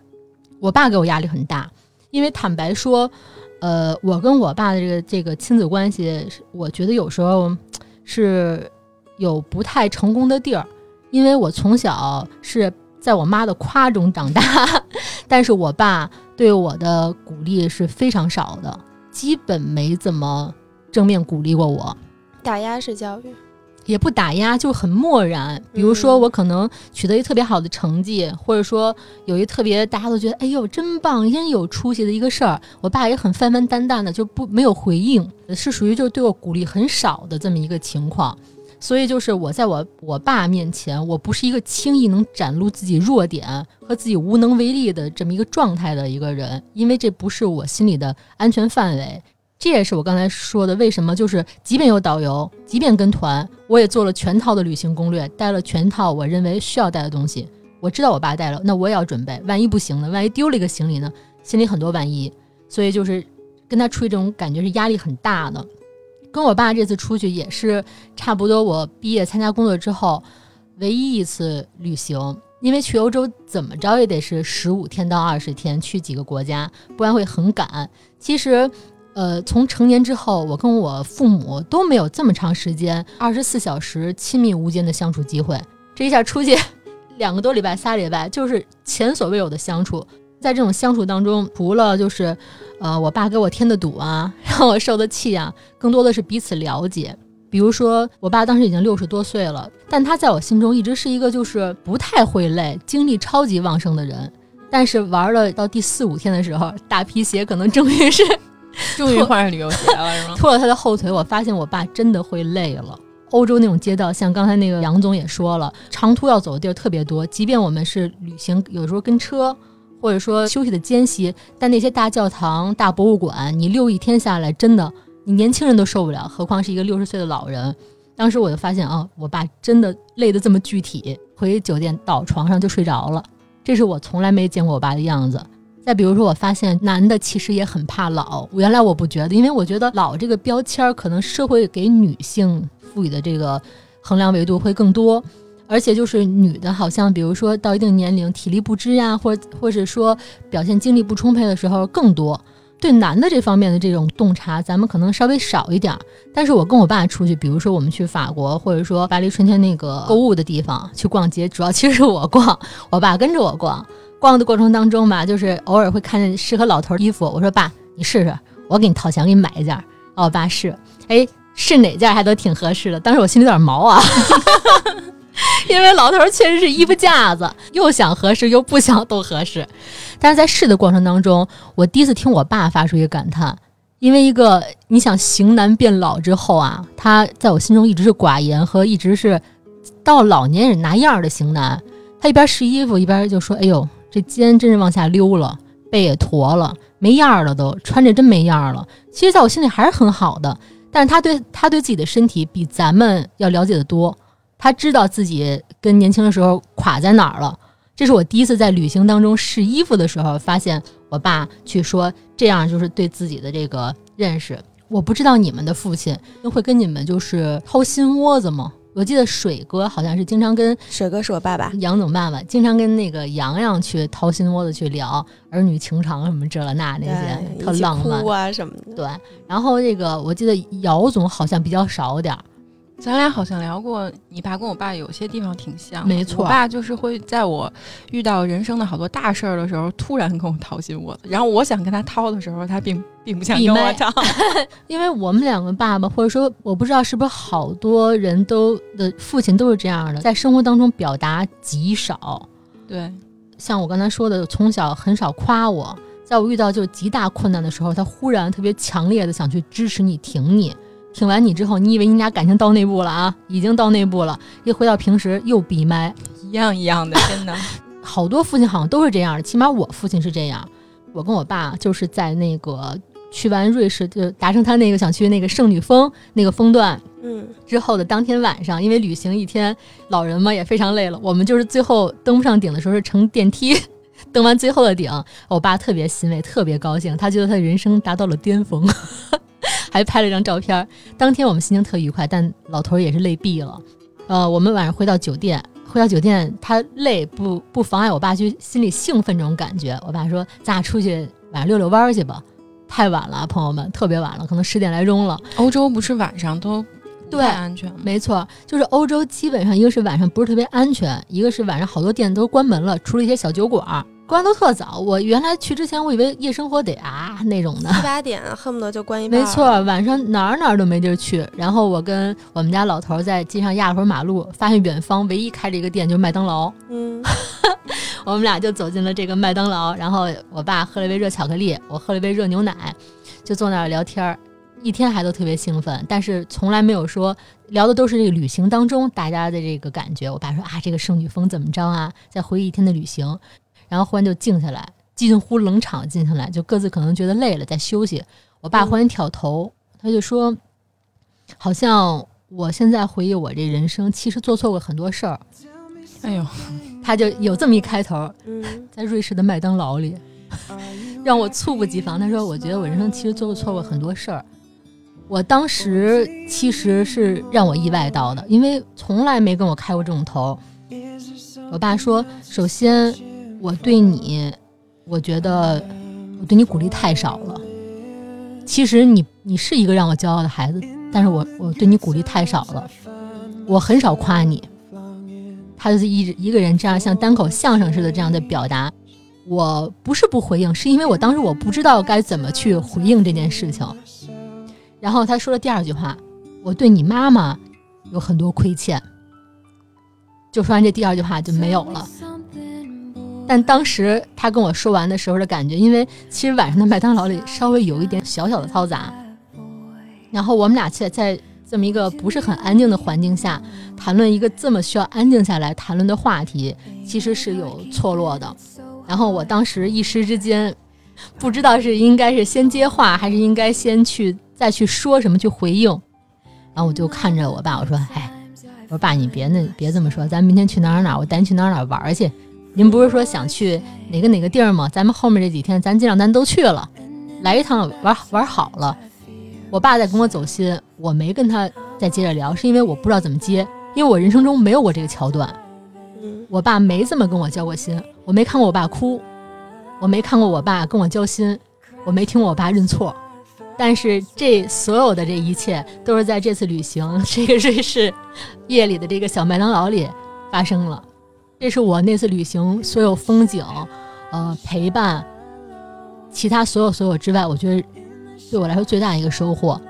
我爸给我压力很大，因为坦白说我跟我爸的这个亲子关系，我觉得有时候是有不太成功的地儿。因为我从小是在我妈的夸中长大，但是我爸对我的鼓励是非常少的，基本没怎么正面鼓励过我。打压式教育也不打压，就很漠然。比如说我可能取得一特别好的成绩，或者说有一特别大家都觉得哎呦真棒真有出息的一个事儿，我爸也很泛泛淡淡的就没有回应，是属于就对我鼓励很少的这么一个情况。所以就是我在我爸面前，我不是一个轻易能展露自己弱点和自己无能为力的这么一个状态的一个人，因为这不是我心里的安全范围。这也是我刚才说的为什么就是即便有导游即便跟团，我也做了全套的旅行攻略，带了全套我认为需要带的东西。我知道我爸带了，那我也要准备，万一不行呢，万一丢了一个行李呢，心里很多万一。所以就是跟他出去这种感觉是压力很大的。跟我爸这次出去也是差不多我毕业参加工作之后唯一一次旅行，因为去欧洲怎么着也得是15天到20天，去几个国家，不然会很赶。其实从成年之后，我跟我父母都没有这么长时间24小时亲密无间的相处机会。这一下出去2个多礼拜、3礼拜，就是前所未有的相处。在这种相处当中，除了就是我爸给我添的堵啊，让我受的气啊，更多的是彼此了解。比如说我爸当时已经60多岁了，但他在我心中一直是一个就是不太会累，精力超级旺盛的人。但是玩了到第4、5天的时候，大皮鞋可能终于换上旅游鞋了，是吗？拖了他的后腿，我发现我爸真的会累了。欧洲那种街道，像刚才那个杨总也说了，长途要走的地儿特别多，即便我们是旅行，有时候跟车或者说休息的间隙，但那些大教堂、大博物馆，你溜一天下来，真的你年轻人都受不了，何况是一个60岁的老人。当时我就发现啊，我爸真的累得这么具体，回酒店倒床上就睡着了，这是我从来没见过我爸的样子。再比如说，我发现男的其实也很怕老，原来我不觉得，因为我觉得老这个标签可能社会给女性赋予的这个衡量维度会更多，而且就是女的好像比如说到一定年龄体力不支呀，或者说表现精力不充沛的时候更多。对男的这方面的这种洞察咱们可能稍微少一点，但是我跟我爸出去，比如说我们去法国或者说巴黎春天那个购物的地方去逛街，主要其实是我逛，我爸跟着我逛。逛的过程当中吧，就是偶尔会看见适合老头衣服，我说爸你试试，我给你掏钱给你买一件。哦，我爸试，哎，是哪件还都挺合适的，当时我心里有点毛啊因为老头确实是衣服架子，又想合适又不想都合适。但是在试的过程当中，我第一次听我爸发出一个感叹，因为一个你想型男变老之后啊，他在我心中一直是寡言和一直是到老年人拿样的型男。他一边试衣服一边就说，哎呦这肩真是往下溜了，背也驼了，没样了，都穿着真没样了。其实在我心里还是很好的，但是他对自己的身体比咱们要了解的多，他知道自己跟年轻的时候垮在哪儿了。这是我第一次在旅行当中试衣服的时候发现我爸去说，这样就是对自己的这个认识。我不知道你们的父亲会跟你们就是掏心窝子吗？我记得水哥好像是经常跟，水哥是我爸爸，杨总爸爸经常跟那个洋洋去掏心窝子去聊儿女情长什么这了那些，特浪漫，一起哭啊什么的。对，然后这个我记得姚总好像比较少点。咱俩好像聊过，你爸跟我爸有些地方挺像，没错。我爸就是会在我遇到人生的好多大事儿的时候，突然跟我掏心窝子，然后我想跟他掏的时候，他并不想跟我掏。因为我们两个爸爸，或者说我不知道是不是好多人都的父亲都是这样的，在生活当中表达极少。对，像我刚才说的，从小很少夸我，在我遇到就是极大困难的时候，他忽然特别强烈的想去支持你、挺你。听完你之后，你以为你俩感情到内部了啊，已经到内部了，一回到平时又闭麦，一样的，真的好多父亲好像都是这样的，起码我父亲是这样。我跟我爸就是在那个去完瑞士，就达成他那个想去那个圣女峰那个峰段之后的当天晚上，因为旅行一天，老人嘛也非常累了，我们就是最后登不上顶的时候是乘电梯登完最后的顶，我爸特别欣慰，特别高兴，他觉得他人生达到了巅峰还拍了一张照片。当天我们心情特愉快，但老头也是累毙了。我们晚上回到酒店，他累不妨碍我爸去心里兴奋这种感觉。我爸说咱俩出去晚上溜溜弯去吧，太晚了朋友们，特别晚了，可能10点来钟了。欧洲不是晚上都不太安全吗？对，没错，就是欧洲基本上一个是晚上不是特别安全，一个是晚上好多店都关门了，除了一些小酒馆关都特早。我原来去之前我以为夜生活得那种的7、8点恨不得就关一半，没错，晚上哪儿都没地儿去。然后我跟我们家老头在街上压了会儿马路，发现远方唯一开着一个店就是麦当劳我们俩就走进了这个麦当劳，然后我爸喝了一杯热巧克力，我喝了一杯热牛奶，就坐那儿聊天，一天还都特别兴奋，但是从来没有说，聊的都是这个旅行当中大家的这个感觉。我爸说啊，这个圣女峰怎么着啊，再回忆一天的旅行，然后忽然就静下来，近乎冷场静下来，就各自可能觉得累了在休息。我爸忽然挑头，他就说好像我现在回忆我这人生其实做错过很多事儿。哎呦，他就有这么一开头，在瑞士的麦当劳里让我猝不及防。他说我觉得我人生其实做错过很多事儿。我当时其实是让我意外到的，因为从来没跟我开过这种头。我爸说首先我觉得我对你鼓励太少了。其实你是一个让我骄傲的孩子，但是我对你鼓励太少了。我很少夸你。他就是一个人这样像单口相声似的这样的表达。我不是不回应，是因为我当时我不知道该怎么去回应这件事情。然后他说了第二句话，我对你妈妈有很多亏欠，就说完这第二句话就没有了。但当时他跟我说完的时候的感觉，因为其实晚上的麦当劳里稍微有一点小小的嘈杂，然后我们俩在这么一个不是很安静的环境下谈论一个这么需要安静下来谈论的话题，其实是有错落的。然后我当时一时之间不知道是应该是先接话还是应该先再去说什么去回应。然后我就看着我爸，我说哎，我说爸你别这么说，咱明天去哪儿哪儿，我带你去哪儿哪儿玩去，您不是说想去哪个地儿吗？咱们后面这几天咱尽量咱都去了，来一趟玩好了。我爸在跟我走心，我没跟他再接着聊，是因为我不知道怎么接，因为我人生中没有过这个桥段。我爸没这么跟我交过心，我没看过我爸哭，我没看过我爸跟我交心，我没听过我爸认错。但是这所有的这一切都是在这次旅行这个瑞士夜里的这个小麦当劳里发生了。这是我那次旅行所有风景陪伴其他所有之外，我觉得对我来说最大一个收获。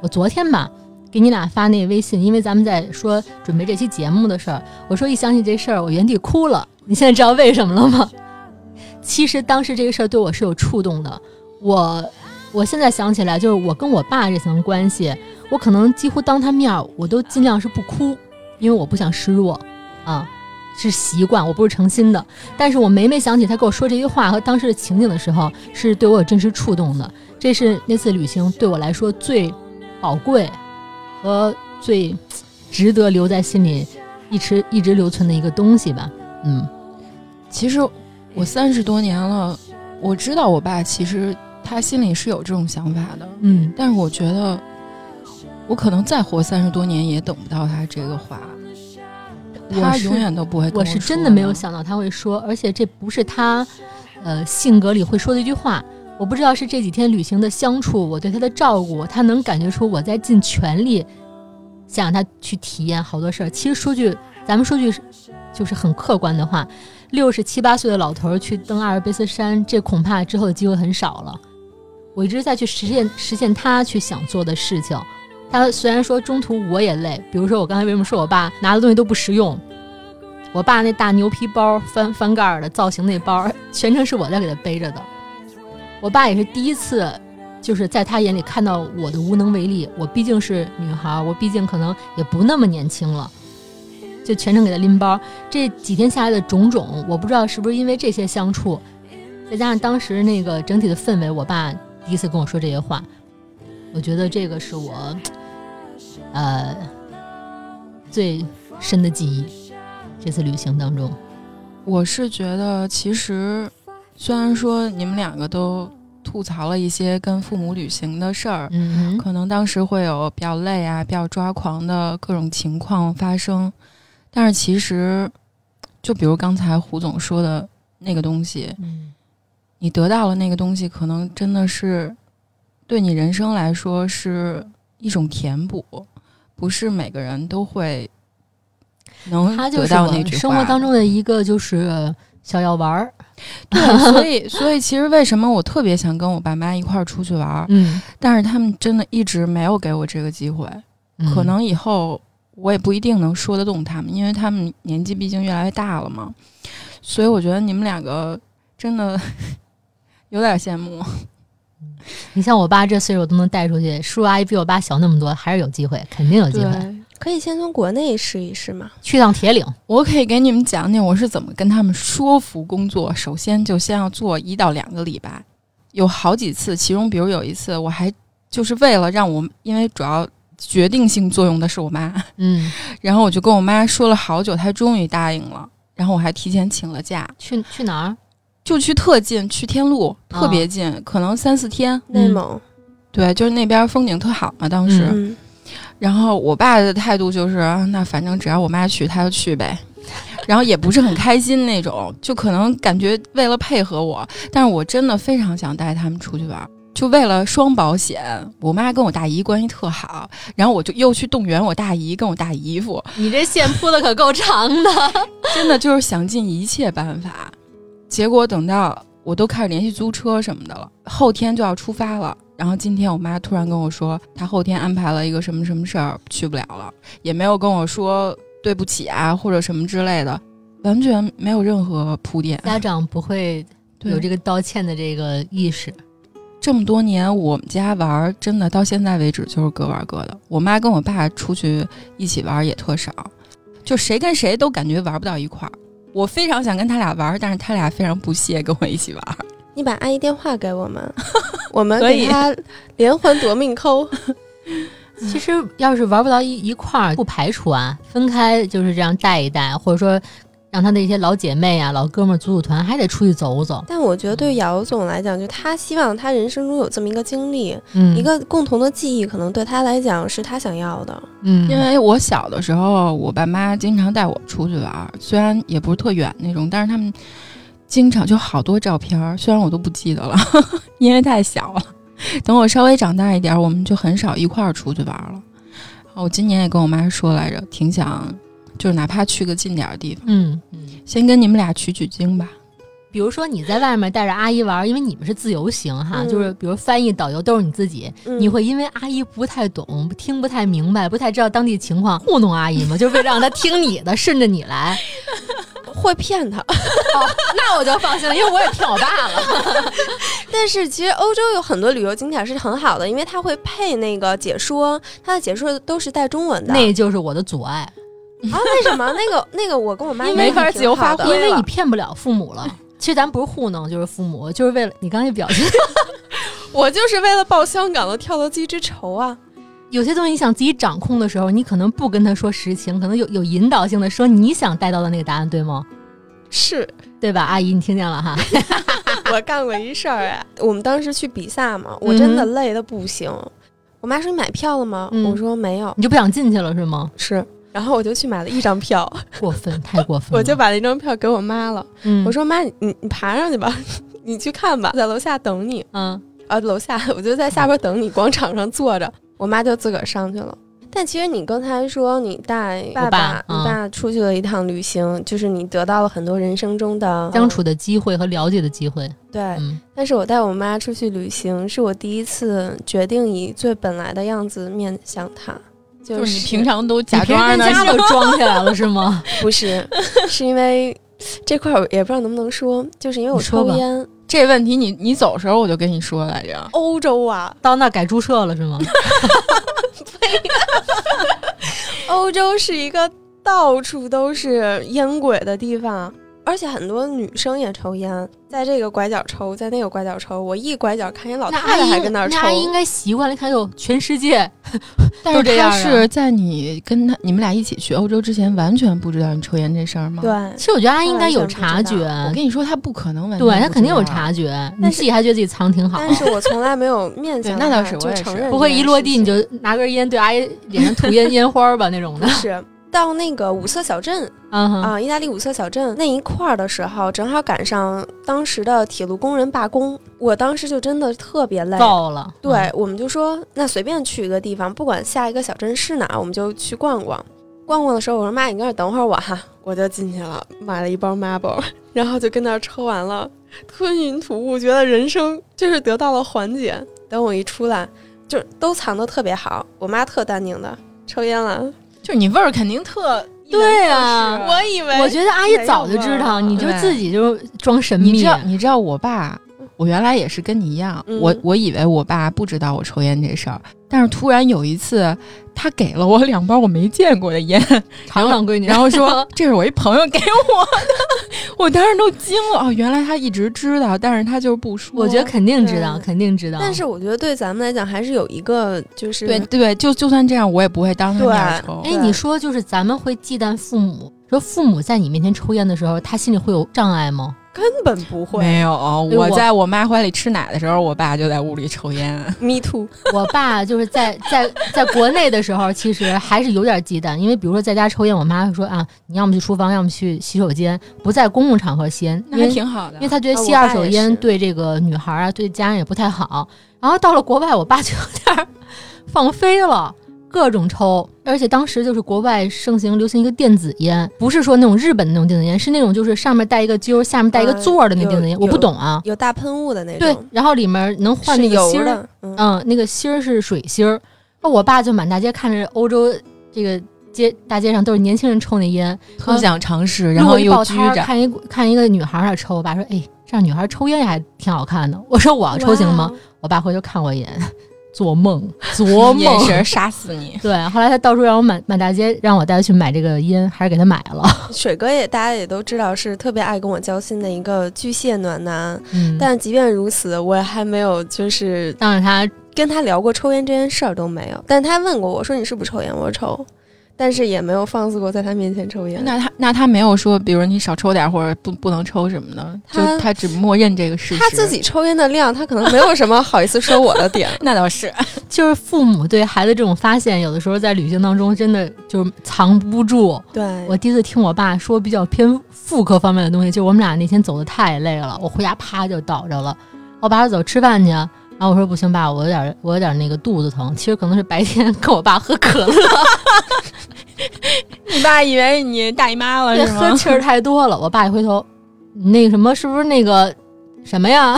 我昨天吧给你俩发那微信，因为咱们在说准备这期节目的事儿，我说一想起这事儿我原地哭了，你现在知道为什么了吗？其实当时这个事儿对我是有触动的。我现在想起来，就是我跟我爸这层关系，我可能几乎当他面我都尽量是不哭，因为我不想示弱啊，是习惯，我不是诚心的。但是我每想起他跟我说这些话和当时的情景的时候，是对我有真实触动的。这是那次旅行对我来说最宝贵和最值得留在心里一直留存的一个东西吧。其实我30多年了，我知道我爸其实他心里是有这种想法的，但是我觉得我可能再活30多年也等不到他这个话，他永远都不会跟我说。我是真的没有想到他会说，而且这不是他性格里会说的一句话。我不知道是这几天旅行的相处，我对他的照顾，他能感觉出我在尽全力想让他去体验好多事儿。其实咱们说句就是很客观的话，67、8岁的老头去登阿尔卑斯山，这恐怕之后的机会很少了。我一直在去实现他去想做的事情。他虽然说中途我也累，比如说我刚才为什么说我爸拿的东西都不实用，我爸那大牛皮包翻盖的造型那包全程是我在给他背着的。我爸也是第一次就是在他眼里看到我的无能为力，我毕竟是女孩，我毕竟可能也不那么年轻了，就全程给他拎包。这几天下来的种种，我不知道是不是因为这些相处，再加上当时那个整体的氛围，我爸第一次跟我说这些话，我觉得这个是我最深的记忆。这次旅行当中，我是觉得其实虽然说你们两个都吐槽了一些跟父母旅行的事儿，可能当时会有比较累啊比较抓狂的各种情况发生，但是其实就比如刚才胡总说的那个东西，你得到了那个东西，可能真的是对你人生来说是一种填补，不是每个人都会能得到那句话。他就是生活当中的一个就是小药丸。对，所以其实为什么我特别想跟我爸妈一块儿出去玩，但是他们真的一直没有给我这个机会，可能以后我也不一定能说得动他们，因为他们年纪毕竟越来越大了嘛。所以我觉得你们两个真的有点羡慕。你像我爸这岁数都能带出去，叔叔阿姨比我爸小那么多，还是有机会，肯定有机会。可以先从国内试一试嘛，去趟铁岭。我可以给你们讲讲我是怎么跟他们说服工作。首先就先要做1到2个礼拜，有好几次，其中比如有一次我还就是为了让我，因为主要决定性作用的是我妈，然后我就跟我妈说了好久，她终于答应了，然后我还提前请了假。去哪儿？就去特近，去天路，特别近，可能3、4天。内蒙，对，就是那边风景特好嘛，当时。然后我爸的态度就是，那反正只要我妈去，他就去呗。然后也不是很开心那种，就可能感觉为了配合我，但是我真的非常想带他们出去玩。就为了双保险，我妈跟我大姨关系特好，然后我就又去动员我大姨跟我大姨夫。你这线铺的可够长的。真的就是想尽一切办法，结果等到我都开始联系租车什么的了，后天就要出发了，然后今天我妈突然跟我说她后天安排了一个什么什么事儿，去不了了，也没有跟我说对不起啊或者什么之类的，完全没有任何铺垫。家长不会有这个道歉的这个意识。这么多年我们家玩真的到现在为止就是各玩各的，我妈跟我爸出去一起玩也特少，就谁跟谁都感觉玩不到一块儿。我非常想跟他俩玩，但是他俩非常不屑跟我一起玩。你把阿姨电话给我们我们给他连环夺命抠。其实要是玩不到一块儿不排除啊，分开就是这样带一带，或者说让他的一些老姐妹啊老哥们组团还得出去走走。但我觉得对姚总来讲，就他希望他人生中有这么一个经历、一个共同的记忆，可能对他来讲是他想要的。因为我小的时候我爸妈经常带我出去玩，虽然也不是特远那种，但是他们经常就好多照片，虽然我都不记得了因为太小了，等我稍微长大一点我们就很少一块儿出去玩了。我今年也跟我妈说来着，挺想就是哪怕去个近点的地方，先跟你们俩取取经吧。比如说你在外面带着阿姨玩，因为你们是自由行哈，就是比如翻译导游都是你自己，你会因为阿姨不太懂听不太明白不太知道当地情况糊弄阿姨吗？就是为了让她听你的顺着你来。会骗她、那我就放心了，因为我也骗我爸了但是其实欧洲有很多旅游景点是很好的，因为他会配那个解说，他的解说都是带中文的，那就是我的阻碍啊，为什么？那个，我跟我妈没法自由发挥了，因为你骗不了父母了。其实咱不是糊弄，就是父母，就是为了你刚才表情，我就是为了报香港的跳楼机之仇啊。有些东西你想自己掌控的时候，你可能不跟他说实情，可能有引导性的说你想带到的那个答案，对吗？是，对吧？阿姨，你听见了哈？我干过一事儿啊，我们当时去比萨嘛，我真的累得不行。我妈说你买票了吗？我说没有。你就不想进去了是吗？是。然后我就去买了一张票，过分，太过分了。我就把那张票给我妈了，我说妈，你爬上去吧，你去看吧，在楼下等你。楼下我就在下边等你，广场上坐着，我妈就自个儿上去了。但其实你刚才说你带你爸出去了一趟旅行，就是你得到了很多人生中的相处的机会和了解的机会。对，但是我带我妈出去旅行，是我第一次决定以最本来的样子面向她。就是你平常都假装呢，家都装起来了是吗？不是，是因为这块我也不知道能不能说，就是因为我抽烟。这问题你走的时候我就跟你说来着。欧洲啊，到那改注射了是吗？欧洲是一个到处都是烟鬼的地方，而且很多女生也抽烟，在这个拐角抽，在那个拐角抽，我一拐角看见老太太还跟那儿抽。那阿姨应该习惯了，看有全世界都这样。但是她是在你跟他你们俩一起去欧洲之前，完全不知道你抽烟这事儿吗？对，其实我觉得阿姨应该有察觉。我跟你说，她不可能完全不知道，对，她肯定有察觉。你自己还觉得自己藏挺好，但是我从来没有面向。那倒是，我也是不会一落地你就拿根烟对阿姨脸上涂烟花吧那种的。是。到那个五色小镇意大利五色小镇那一块的时候，正好赶上当时的铁路工人罢工，我当时就真的特别累到了。对，我们就说那随便去一个地方，不管下一个小镇是哪，我们就去逛逛。逛逛的时候我说妈，你跟这等会儿我哈，我就进去了，买了一包 Marble， 然后就跟那抽完了，吞云吐雾，觉得人生就是得到了缓解。等我一出来就都藏得特别好，我妈特淡定的抽烟了。就是你味儿肯定特对啊，我以为我觉得阿姨早就知道，你就自己就装神秘。你知道我爸，我原来也是跟你一样，我以为我爸不知道我抽烟这事儿，但是突然有一次他给了我两包我没见过的烟，尝尝闺女，然后说这是我一朋友给我的，我当时都惊了。哦，原来他一直知道，但是他就是不说。我觉得肯定知道，肯定知道。但是我觉得对咱们来讲还是有一个就是对，就算这样我也不会当他面抽。哎，你说就是咱们会忌惮父母，说父母在你面前抽烟的时候，他心里会有障碍吗？根本不会。没有，我在我妈怀里吃奶的时候，我爸就在屋里抽烟。Me too。我爸就是在国内的时候，其实还是有点忌惮，因为比如说在家抽烟，我妈会说啊，你要么去厨房，要么去洗手间，不在公共场合吸烟，那还挺好的。因为他觉得吸二手烟对这个女孩啊，对家人也不太好。然后到了国外，我爸就有点放飞了。各种抽，而且当时就是国外盛行流行一个电子烟，不是说那种日本的那种电子烟，是那种就是上面带一个揪，下面带一个座的那电子烟，我不懂啊，有大喷雾的那种。对，然后里面能换那个芯儿，那个芯儿是水芯儿。我爸就满大街看着欧洲这个大街上都是年轻人抽那烟，特想尝试，然后又拘着。看一个女孩在抽，我爸说：“哎，这样女孩抽烟还挺好看的。”我说：“我要抽行吗？”我爸回头看我一眼。做梦眼神杀死你。对，后来他到处让我满大街，让我带他去买这个烟，还是给他买了。水哥也大家也都知道是特别爱跟我交心的一个巨蟹暖男，但即便如此我还没有就是当着他跟他聊过抽烟这件事儿都没有。但他问过我说你是不是抽烟，我抽，但是也没有放肆过在他面前抽烟。那他没有说比如你少抽点或者不能抽什么的，他只默认这个事实。他自己抽烟的量他可能没有什么好意思说我的点。那倒是，就是父母对孩子这种发现有的时候在旅行当中真的就是藏不住。对，我第一次听我爸说比较偏妇科方面的东西，就我们俩那天走得太累了，我回家啪就倒着了，我爸说走吃饭去，然后我说不行爸，我有点那个肚子疼，其实可能是白天跟我爸喝可乐。你爸以为你大姨妈了是吗？喝气儿太多了。我爸一回头，你那个什么是不是那个什么呀？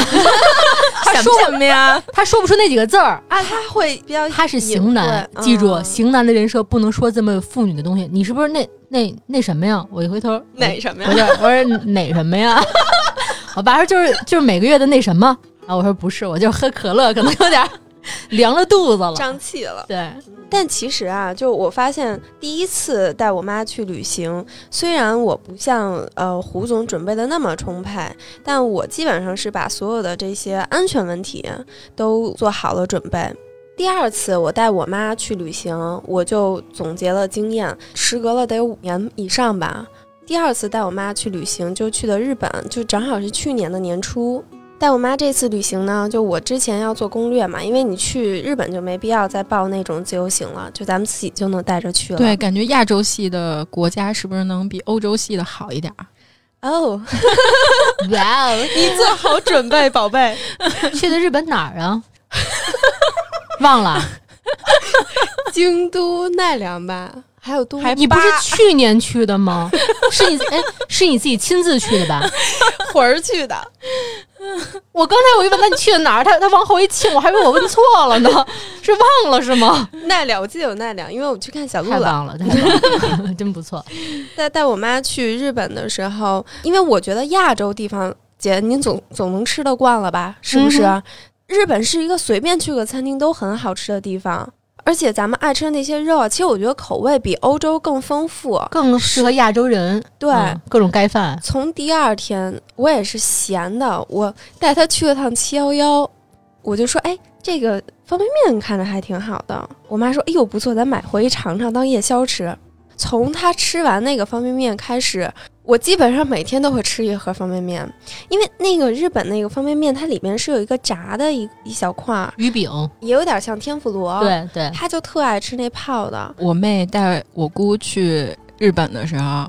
他说什么呀？他说不出那几个字儿啊，他会比较，他是型男，记住型男的人设不能说这么妇女的东西。你是不是那什么呀？我一回头哪什么呀？我说哪什么呀？我爸说就是每个月的那什么啊？我说不是，我就喝可乐，可能有点。凉了肚子了，胀气了。对，但其实啊，就我发现第一次带我妈去旅行，虽然我不像胡总准备的那么充沛，但我基本上是把所有的这些安全问题都做好了准备。第二次我带我妈去旅行，我就总结了经验，时隔了得有5年以上吧。第二次带我妈去旅行就去的日本，就正好是去年的年初。带我妈这次旅行呢，就我之前要做攻略嘛，因为你去日本就没必要再报那种自由行了，就咱们自己就能带着去了。对，感觉亚洲系的国家是不是能比欧洲系的好一点？哦，哇哦，你做好准备，宝贝。去的日本哪儿啊？忘了，京都、奈良吧。还有多，你不是去年去的吗？是你自己亲自去的吧？魂儿去的。我刚才我一问他你去了哪儿，他往后一亲，我还以为我问错了呢，是忘了是吗？奈良，我记得有奈良，因为我去看小鹿了。太棒了，真不错。带我妈去日本的时候，因为我觉得亚洲地方，姐您总能吃得惯了吧？是不是？日本是一个随便去个餐厅都很好吃的地方。而且咱们爱吃的那些肉啊，其实我觉得口味比欧洲更丰富，更适合亚洲人。对，各种盖饭。从第二天我也是闲的，我带他去了趟711，我就说哎，这个方便面看着还挺好的。我妈说哎呦不错，咱买回去尝尝当夜宵吃。从他吃完那个方便面开始，我基本上每天都会吃一盒方便面，因为那个日本那个方便面它里面是有一个炸的一小块鱼饼，也有点像天妇罗。对对，他就特爱吃那泡的。我妹带我姑去日本的时候，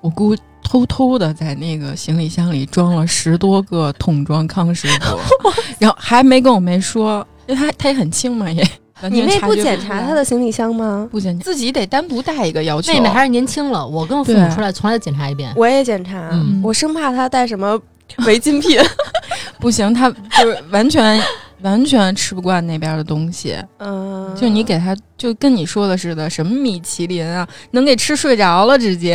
我姑偷偷的在那个行李箱里装了10多个桶装康师傅，然后还没跟我妹说，因为她也很轻嘛也。你妹不检查她的行李箱吗？不检查，自己得单独带一个要求。妹妹还是年轻了，我跟我父母出来从来检查一遍。我也检查，我生怕她带什么违禁品。不行，她就是完全吃不惯那边的东西。就你给她，就跟你说的似的，什么米其林啊，能给吃睡着了直接。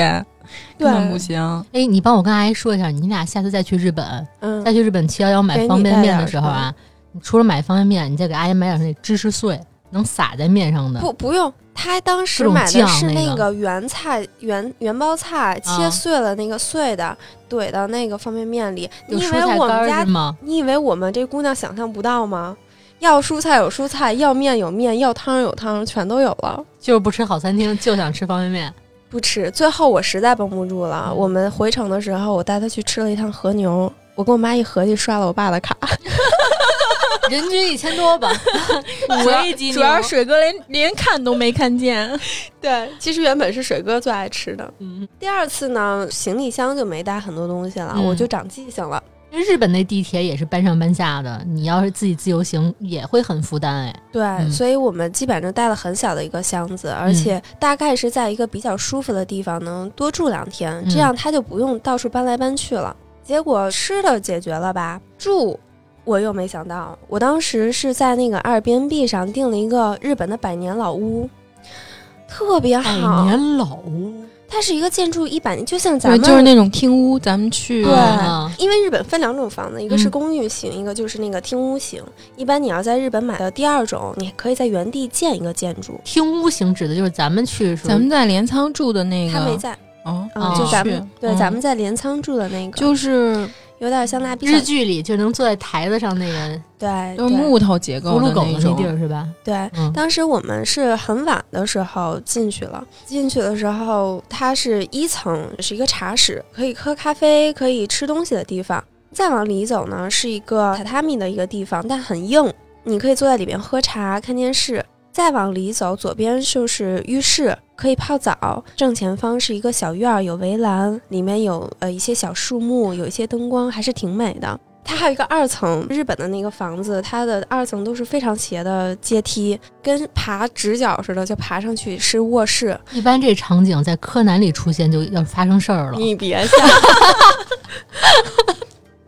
根本不行。哎，你帮我跟阿姨说一下，你俩下次再去日本，711买方便面的时候啊，你除了买方便面，你再给阿姨买点那芝士碎。能撒在面上的不用，他当时买的是那个原菜、原包菜切碎了那个碎的，怼到那个方便面里。你以为我们这姑娘想象不到吗？要蔬菜有蔬菜，要面有面，要汤有汤，全都有了。就是不吃好餐厅，就想吃方便面。不吃。最后我实在绷不住了，我们回程的时候我带他去吃了一趟和牛，我跟我妈一合计刷了我爸的卡。人均1000多吧，主要水哥连看都没看见。对，其实原本是水哥最爱吃的。嗯，第二次呢，行李箱就没带很多东西了，我就长记性了。日本那地铁也是搬上搬下的，你要是自己自由行也会很负担哎。对，所以我们基本上带了很小的一个箱子，而且大概是在一个比较舒服的地方能多住2天，这样他就不用到处搬来搬去了。结果吃的解决了吧，住我又没想到，我当时是在那个Airbnb上订了一个日本的百年老屋，特别好。百年老屋，它是一个建筑100年，就像咱们就是那种厅屋，咱们去对、因为日本分2种房子，一个是公寓型，一个就是那个厅屋型。一般你要在日本买的第2种，你可以在原地建一个建筑。厅屋型指的就是咱们去的时候，咱们在镰仓住的那个，他没在就咱们对、咱们在镰仓住的那个，就是。有点像蜡笔日剧里就能坐在台子上那个，对，都是木头结构的那种地儿是吧？对、当时我们是很晚的时候进去了，进去的时候它是1层，是一个茶室，可以喝咖啡可以吃东西的地方。再往里走呢是一个榻榻米的一个地方，但很硬，你可以坐在里面喝茶看电视。再往里走，左边就是浴室，可以泡澡。正前方是一个小院，有围栏，里面有一些小树木，有一些灯光，还是挺美的。它还有一个2层，日本的那个房子，它的2层都是非常斜的阶梯，跟爬直角似的，就爬上去是卧室。一般这场景在柯南里出现，就要发生事儿了。你别吓！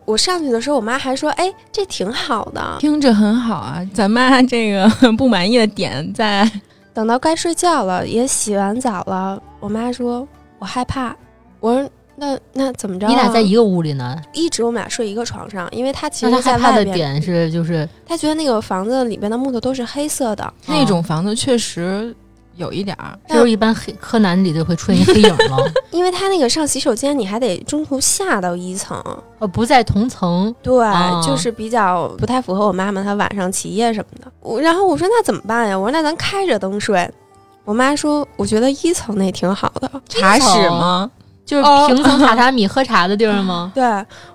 我上去的时候我妈还说哎，这挺好的，听着很好啊。咱妈这个不满意的点在等到该睡觉了，也洗完澡了，我妈说我害怕。我说那怎么着、你俩在一个屋里呢？一直我们俩睡一个床上，因为她其实在外边。她害怕的点是就是她觉得那个房子里边的木头都是黑色的、那种房子确实有一点儿，就是一般柯南里就会出现黑影了。因为他那个上洗手间你还得中途下到1层，不在同层。对、就是比较不太符合我妈妈她晚上起夜什么的。然后我说那怎么办呀？我说那咱开着灯睡。我妈说我觉得1层那挺好的。茶室吗？就是平层榻榻米喝茶的地儿吗？对，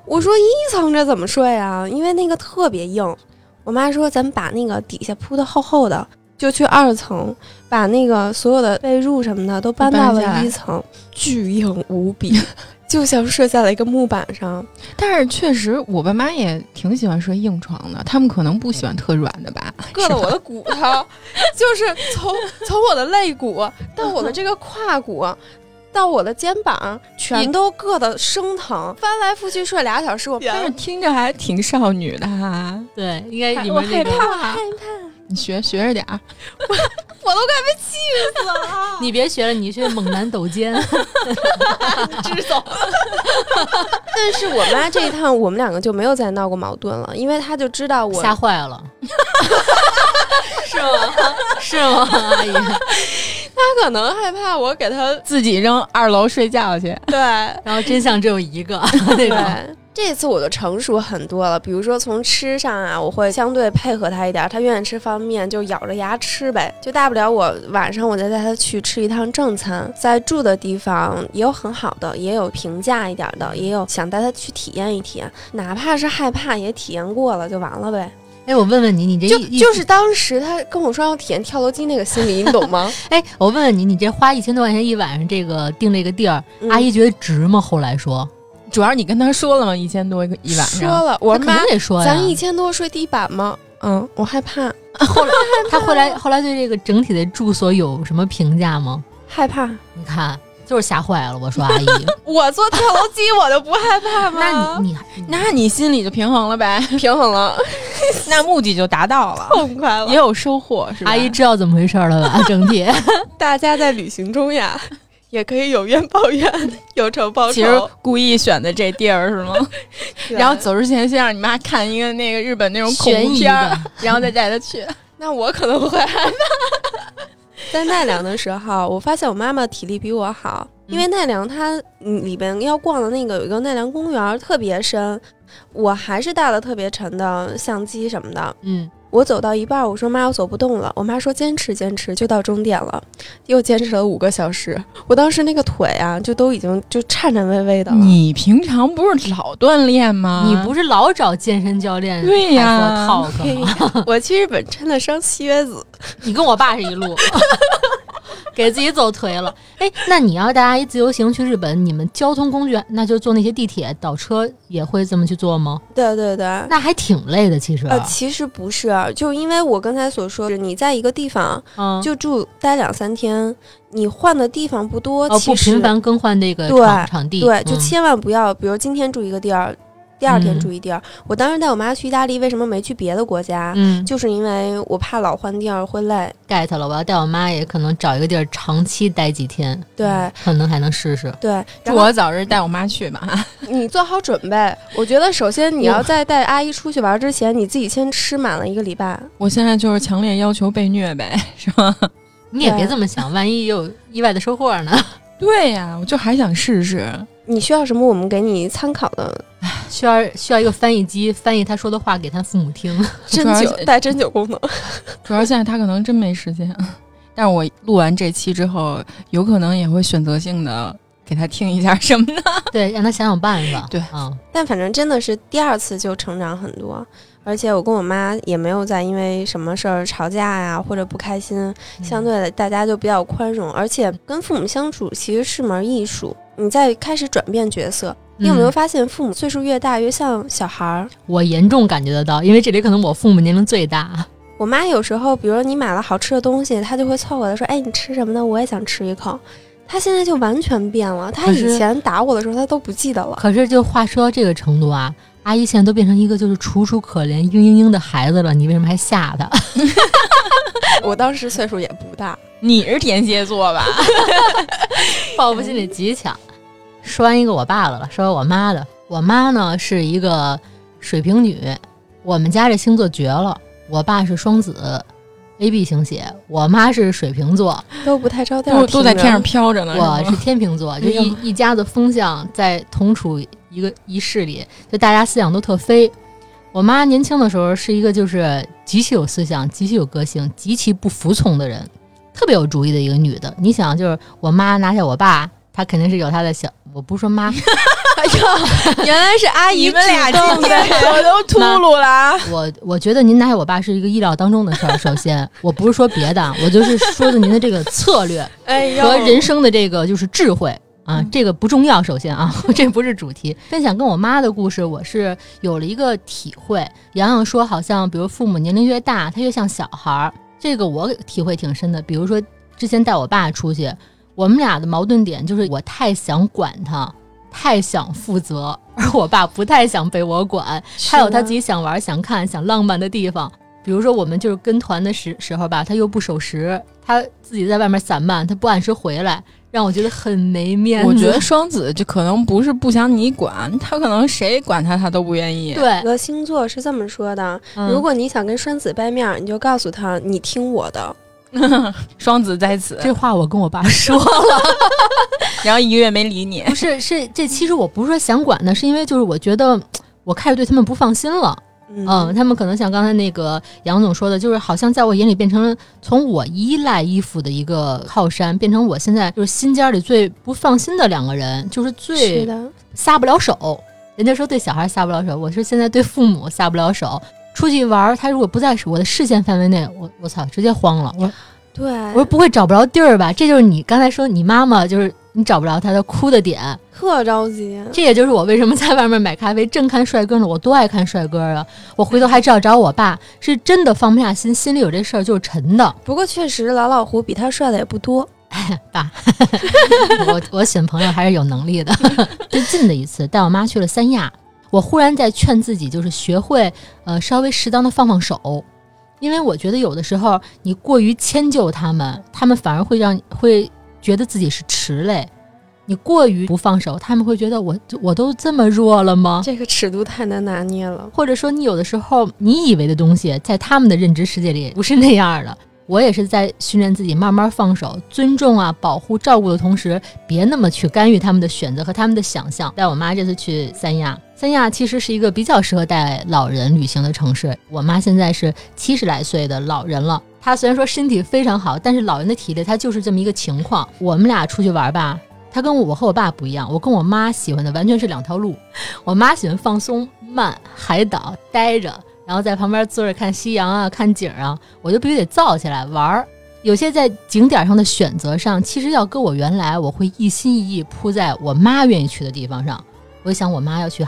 我说1层这怎么睡啊？因为那个特别硬。我妈说咱们把那个底下铺得厚厚的，就去2层，把那个所有的被褥什么的都搬到了1层，巨硬无比，就像睡在了一个木板上。但是确实，我爸妈也挺喜欢睡硬床的，他们可能不喜欢特软的吧。硌了我的骨头，就是从我的肋骨到我的这个胯骨，到我的肩膀，全都硌得生疼，翻来覆去睡2小时。我但是听着还挺少女的哈。对，应该你们害怕，害怕。你学着点儿，我都快被气死了。你别学了，你去猛男抖肩，直走。但是我妈这一趟，我们两个就没有再闹过矛盾了，因为她就知道我吓坏了，是吗？是吗，阿姨？她可能害怕我给她自己扔2楼睡觉去，对，然后真相只有一个那种。这次我就成熟很多了，比如说从吃上啊，我会相对配合他一点，他愿意吃方便面就咬着牙吃呗，就大不了我晚上我再带他去吃一趟正餐。在住的地方也有很好的，也有平价一点的，也有想带他去体验一体验，哪怕是害怕也体验过了就完了呗。哎，我问问你，你这就是当时他跟我说要体验跳楼机那个心理，你懂吗？哎，我问问你，你这花1000多块钱一晚上这个订这个地儿，阿姨觉得值吗？后来说。主要你跟他说了吗？1000多一晚上。说了，我妈肯定得说呀。咱1000多睡地板吗？嗯，我害怕。后来对这个整体的住所有什么评价吗？害怕。你看，就是吓坏了。我说阿姨，我坐跳楼机我就不害怕吗？那你心里就平衡了呗，平衡了，那目的就达到了，痛快了，也有收获是吧？阿姨知道怎么回事了吧？整体，大家在旅行中呀。也可以有怨抱怨，有仇报仇。其实故意选的这地儿是吗？然后走之前先让你妈看一个那个日本那种恐怖片，然后再带她去。那我可能会害怕。在奈良的时候，我发现我妈妈体力比我好，因为奈良它里边要逛的那个有一个奈良公园特别深，我还是带了特别沉的相机什么的。我走到一半，我说妈，我走不动了。我妈说坚持坚持，就到终点了。又坚持了5个小时，我当时那个腿啊，就都已经就颤颤巍巍的了。你平常不是老锻炼吗？你不是老找健身教练？对呀、啊，套子。我去日本真的伤靴子，你跟我爸是一路。给自己走颓了。哎，那你要大家一自由行去日本，你们交通工具那就坐那些地铁倒车也会这么去坐吗？对对对，那还挺累的其实。其实不是，就因为我刚才所说你在一个地方、就住待2-3天，你换的地方不多，不频繁更换那个 场地。对，就千万不要比如今天住一个地儿，第二天住一地儿、我当时带我妈去意大利，为什么没去别的国家？就是因为我怕老换地儿会累。get 了，我要带我妈也可能找一个地儿长期待几天，对，可能还能试试。对，我早日带我妈去吧。你做好准备，我觉得首先你要在带阿姨出去玩之前，你自己先吃满了1个礼拜。我现在就是强烈要求被虐呗，是吧？你也别这么想，万一有意外的收获呢？对呀、我就还想试试。你需要什么我们给你参考的，需要一个翻译机翻译他说的话给他父母听，针灸带针灸功能。主要现在他可能真没时间，但是我录完这期之后有可能也会选择性的给他听一下什么的，对，让他想想办法。对、但反正真的是第二次就成长很多，而且我跟我妈也没有再因为什么事儿吵架呀，或者不开心，相对的大家就比较宽容，而且跟父母相处其实是门艺术，你在开始转变角色。你有没有发现父母岁数越大越像小孩儿？我严重感觉得到，因为这里可能我父母年龄最大。我妈有时候比如你买了好吃的东西，她就会凑过来说，哎，你吃什么呢？我也想吃一口。她现在就完全变了，她以前打我的时候她都不记得了。可是就话说到这个程度啊，阿姨现在都变成一个就是楚楚可怜嘤嘤嘤的孩子了，你为什么还吓她？我当时岁数也不大。你是天蝎座吧？报复心理极强。说完一个我爸的了，说完我妈的。我妈呢是一个水瓶女，我们家这星座绝了。我爸是双子 AB 型血，我妈是水瓶座，都不太着调，都在天上飘着呢。我是天秤座，就一家子风向在同处一个一室里，就大家思想都特飞。我妈年轻的时候是一个就是极其有思想、极其有个性、极其不服从的人，特别有主意的一个女的。你想，就是我妈拿下我爸，她肯定是有她的小，我不是说妈。哎呦，原来是阿姨们俩今天我都秃噜了。我觉得您拿下我爸是一个意料当中的事儿。首先，我不是说别的，我就是说的您的这个策略和人生的这个就是智慧。这个不重要，首先啊，这不是主题。分享跟我妈的故事，我是有了一个体会。洋洋说，好像比如父母年龄越大，他越像小孩，这个我体会挺深的。比如说之前带我爸出去，我们俩的矛盾点就是我太想管他，太想负责，而我爸不太想被我管，还有他自己想玩、想看、想浪漫的地方。比如说我们就是跟团的时候吧，他又不守时，他自己在外面散漫，他不按时回来，让我觉得很没面子。我觉得双子就可能不是不想你管他，可能谁管他都不愿意。对，个星座是这么说的、如果你想跟双子掰面，你就告诉他你听我的。双子在此，这话我跟我爸说了。然后1个月没理你。不是，是这其实我不是说想管的，是因为就是我觉得我开始对他们不放心了。他们可能像刚才那个杨总说的，就是好像在我眼里变成了从我依赖依附的一个靠山，变成我现在就是心尖里最不放心的2个人，就是最撒不了手。人家说对小孩撒不了手，我是现在对父母撒不了手。出去玩，他如果不在我的视线范围内，我操，直接慌了。我说不会找不着地儿吧？这就是你刚才说你妈妈就是。你找不着他的哭的点，特着急。这也就是我为什么在外面买咖啡正看帅哥呢，我多爱看帅哥啊！我回头还知道找我爸，是真的放不下心，心里有这事儿就是沉的。不过确实老老胡比他帅的也不多。爸，我选朋友还是有能力的。最近的一次带我妈去了三亚，我忽然在劝自己，就是学会稍微适当的放放手。因为我觉得有的时候你过于迁就他们，他们反而会觉得自己是迟累，你过于不放手，他们会觉得我都这么弱了吗？这个尺度太难拿捏了。或者说你有的时候你以为的东西在他们的认知世界里不是那样的。我也是在训练自己慢慢放手，尊重啊、保护、照顾的同时，别那么去干预他们的选择和他们的想象。带我妈这次去三亚，三亚其实是一个比较适合带老人旅行的城市。我妈现在是70来岁的老人了，她虽然说身体非常好，但是老人的体力她就是这么一个情况。我们俩出去玩吧，她跟我和我爸不一样，我跟我妈喜欢的完全是两条路。我妈喜欢放松慢海岛待着，然后在旁边坐着看夕阳啊看景啊，我就必须得造起来玩。有些在景点上的选择上，其实要搁我原来，我会一心一意扑在我妈愿意去的地方上。我想我妈要去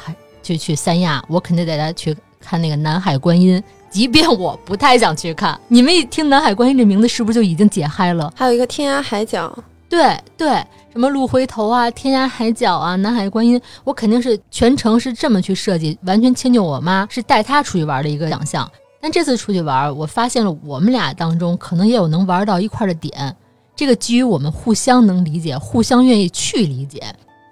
三亚，我肯定带她去看那个南海观音，即便我不太想去看。你们一听南海观音这名字，是不是就已经解嗨了？还有一个天涯海角，对对，什么鹿回头啊、天涯海角啊、南海观音，我肯定是全程是这么去设计，完全迁就我妈，是带她出去玩的一个奖项。但这次出去玩，我发现了我们俩当中可能也有能玩到一块的点，这个基于我们互相能理解，互相愿意去理解。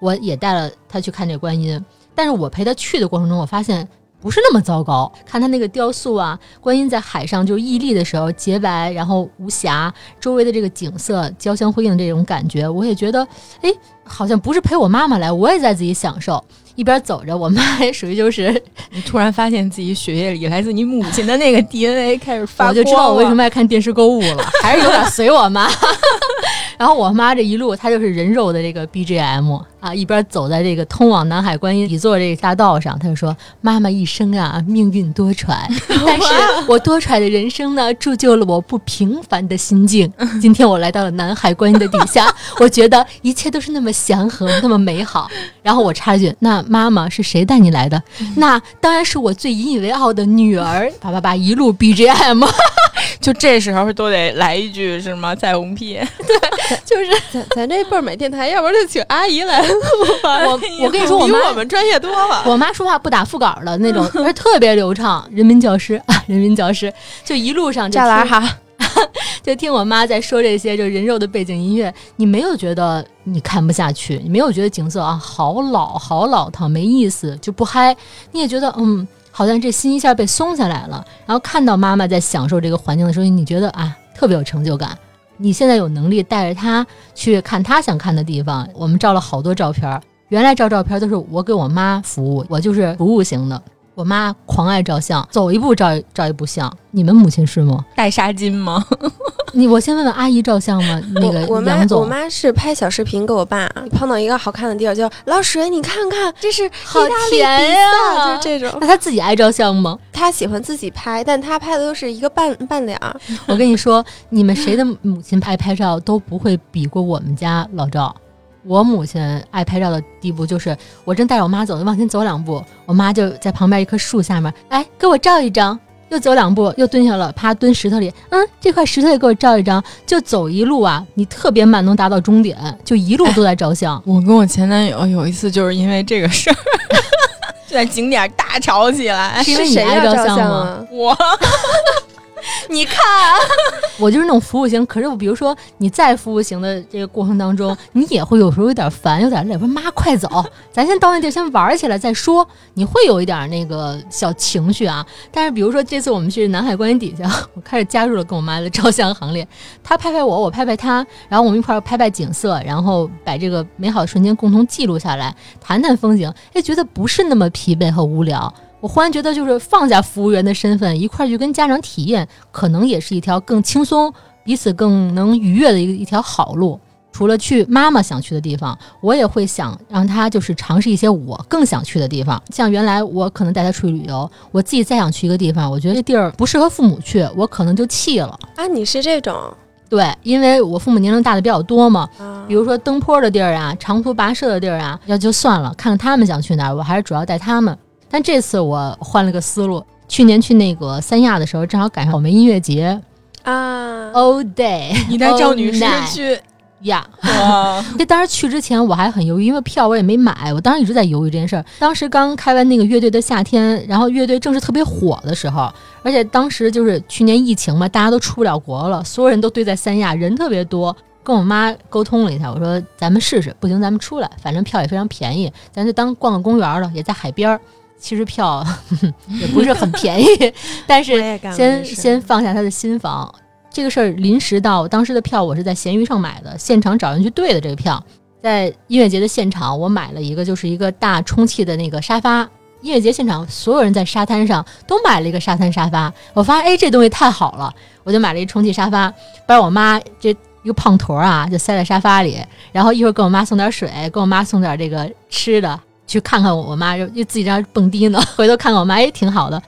我也带了他去看这观音，但是我陪他去的过程中，我发现不是那么糟糕。看他那个雕塑啊，观音在海上就屹立的时候洁白，然后无瑕，周围的这个景色交相辉映这种感觉，我也觉得哎，好像不是陪我妈妈来，我也在自己享受。一边走着，我妈还属于就是你突然发现自己血液里来自你母亲的那个 DNA 开始发光，我就知道我为什么爱看电视购物了，还是有点随我妈。然后我妈这一路她就是人肉的这个 BGM 啊，一边走在这个通往南海观音底座这个大道上，她就说：“妈妈一生啊，命运多舛，但是我多舛的人生呢，铸就了我不平凡的心境。今天我来到了南海观音的底下，我觉得一切都是那么祥和，那么美好。”然后我插一句：“那妈妈是谁带你来的？”“那当然是我最引以为傲的女儿。”叭叭叭，一路 BGM。就这时候都得来一句是吗？彩虹屁，对，就是咱这辈儿买电台，要不然就请阿姨来。我跟你说，我妈比我们专业多了。我妈说话不打腹稿的那种，而且特别流畅。人民教师啊，人民教师，就一路上扎拉哈，就听我妈在说这些，就人肉的背景音乐，你没有觉得你看不下去，你没有觉得景色啊好老好老套没意思，就不嗨，你也觉得嗯。好像这心一下被松下来了，然后看到妈妈在享受这个环境的时候，你觉得啊特别有成就感。你现在有能力带着她去看她想看的地方。我们照了好多照片，原来照照片都是我给我妈服务，我就是服务型的。我妈狂爱照相，走一步照一步相。你们母亲是吗？带纱巾吗？我先问问阿姨照相吗？那个杨总，我妈是拍小视频给我爸，碰到一个好看的地儿就老水，你看看，这是意大利比萨，好甜啊，就这种。那她自己爱照相吗？她喜欢自己拍，但她拍的都是一个半脸。我跟你说，你们谁的母亲拍照都不会比过我们家老赵。我母亲爱拍照的地步就是，我正带着我妈走，往前走两步，我妈就在旁边一棵树下面，哎，给我照一张。又走两步，又蹲下了，啪，蹲石头里，这块石头也给我照一张。就走一路啊，你特别慢能达到终点，就一路都在照相。哎，我跟我前男友有一次就是因为这个事儿，就在景点大吵起来。是因为你爱照相吗？我。你看，啊，我就是那种服务型。可是我比如说你在服务型的这个过程当中，你也会有时候有点烦有点累，说妈快走，咱先到那地儿先玩起来再说，你会有一点那个小情绪啊。但是比如说这次我们去南海观音底下，我开始加入了跟我妈的照相行列，她拍拍我，我拍拍她，然后我们一块儿拍拍景色，然后把这个美好的瞬间共同记录下来，谈谈风景，哎，觉得不是那么疲惫和无聊。我忽然觉得，就是放下服务员的身份，一块去跟家长体验，可能也是一条更轻松、彼此更能愉悦的一条好路。除了去妈妈想去的地方，我也会想让她就是尝试一些我更想去的地方。像原来我可能带她出去旅游，我自己再想去一个地方，我觉得这地儿不适合父母去，我可能就弃了。啊，你是这种？对，因为我父母年龄大的比较多嘛，比如说登坡的地儿啊、长途跋涉的地儿啊，要就算了，看看他们想去哪儿，我还是主要带他们。但这次我换了个思路，去年去那个三亚的时候，正好赶上我们音乐节啊 ，all day， 你带赵女士去呀？这当时去之前我还很犹豫，因为票我也没买，我当时一直在犹豫这件事儿。当时刚开完那个乐队的夏天，然后乐队正是特别火的时候，而且当时就是去年疫情嘛，大家都出不了国了，所有人都堆在三亚，人特别多。跟我妈沟通了一下，我说咱们试试，不行咱们出来，反正票也非常便宜，咱就当逛个公园了，也在海边。其实票也不是很便宜，但是先放下他的心防。这个事儿临时到，当时的票我是在闲鱼上买的，现场找人去对的这个票。在音乐节的现场，我买了一个就是一个大充气的那个沙发，音乐节现场所有人在沙滩上都买了一个沙滩沙发，我发现哎这东西太好了，我就买了一充气沙发，把我妈这一个胖头啊就塞在沙发里，然后一会儿给我妈送点水，给我妈送点这个吃的，去看看我妈就自己在那蹦迪呢，回头看看我妈哎挺好的。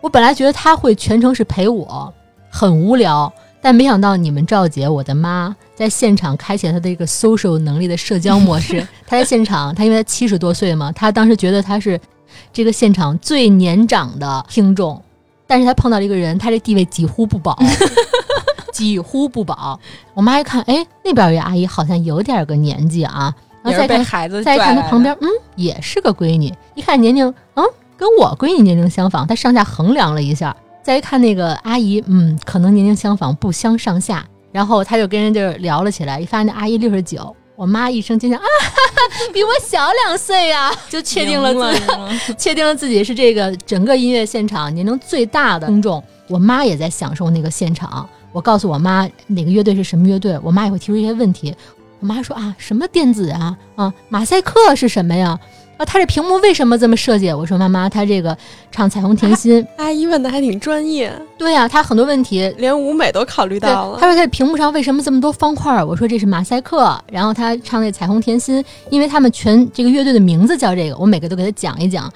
我本来觉得她会全程是陪我，很无聊，但没想到你们赵姐我的妈在现场开启了她的一个 social 能力的社交模式。她在现场，她因为她70多岁嘛，她当时觉得她是这个现场最年长的听众，但是她碰到了一个人，她这地位几乎不保。几乎不保。我妈一看，哎，那边有一阿姨好像有点个年纪啊，然后再看她旁边，嗯，也是个闺女，一看年龄，嗯，跟我闺女年龄相仿，她上下衡量了一下。再一看那个阿姨，嗯，可能年龄相仿不相上下，然后她就跟人就聊了起来，一发现那阿姨69，我妈一声惊叫啊，比我小2岁啊，就确定了自己是这个整个音乐现场年龄最大的听众。我妈也在享受那个现场，我告诉我妈哪个乐队是什么乐队，我妈也会提出一些问题。我妈说啊，什么电子啊，啊，马赛克是什么呀？啊，他这屏幕为什么这么设计？我说妈妈，他这个唱《彩虹甜心》，阿姨问的还挺专业。对啊，他很多问题连舞美都考虑到了。他说他屏幕上为什么这么多方块？我说这是马赛克。然后他唱那《彩虹甜心》，因为他们全这个乐队的名字叫这个，我每个都给他讲一讲。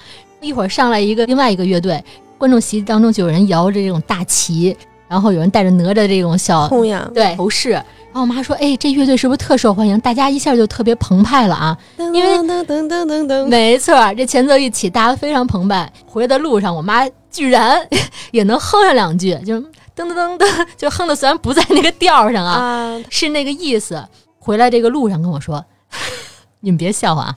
一会儿上来一个另外一个乐队，观众席当中就有人摇着这种大旗，然后有人带着哪吒这种小对头饰。然后我妈说，哎，这乐队是不是特受欢迎？大家一下就特别澎湃了啊！因为没错，这前奏一起，大家非常澎湃。回来的路上，我妈居然也能哼上两句，就噔噔噔噔，就哼的虽然不在那个调上啊，是那个意思。回来这个路上跟我说，你们别笑啊，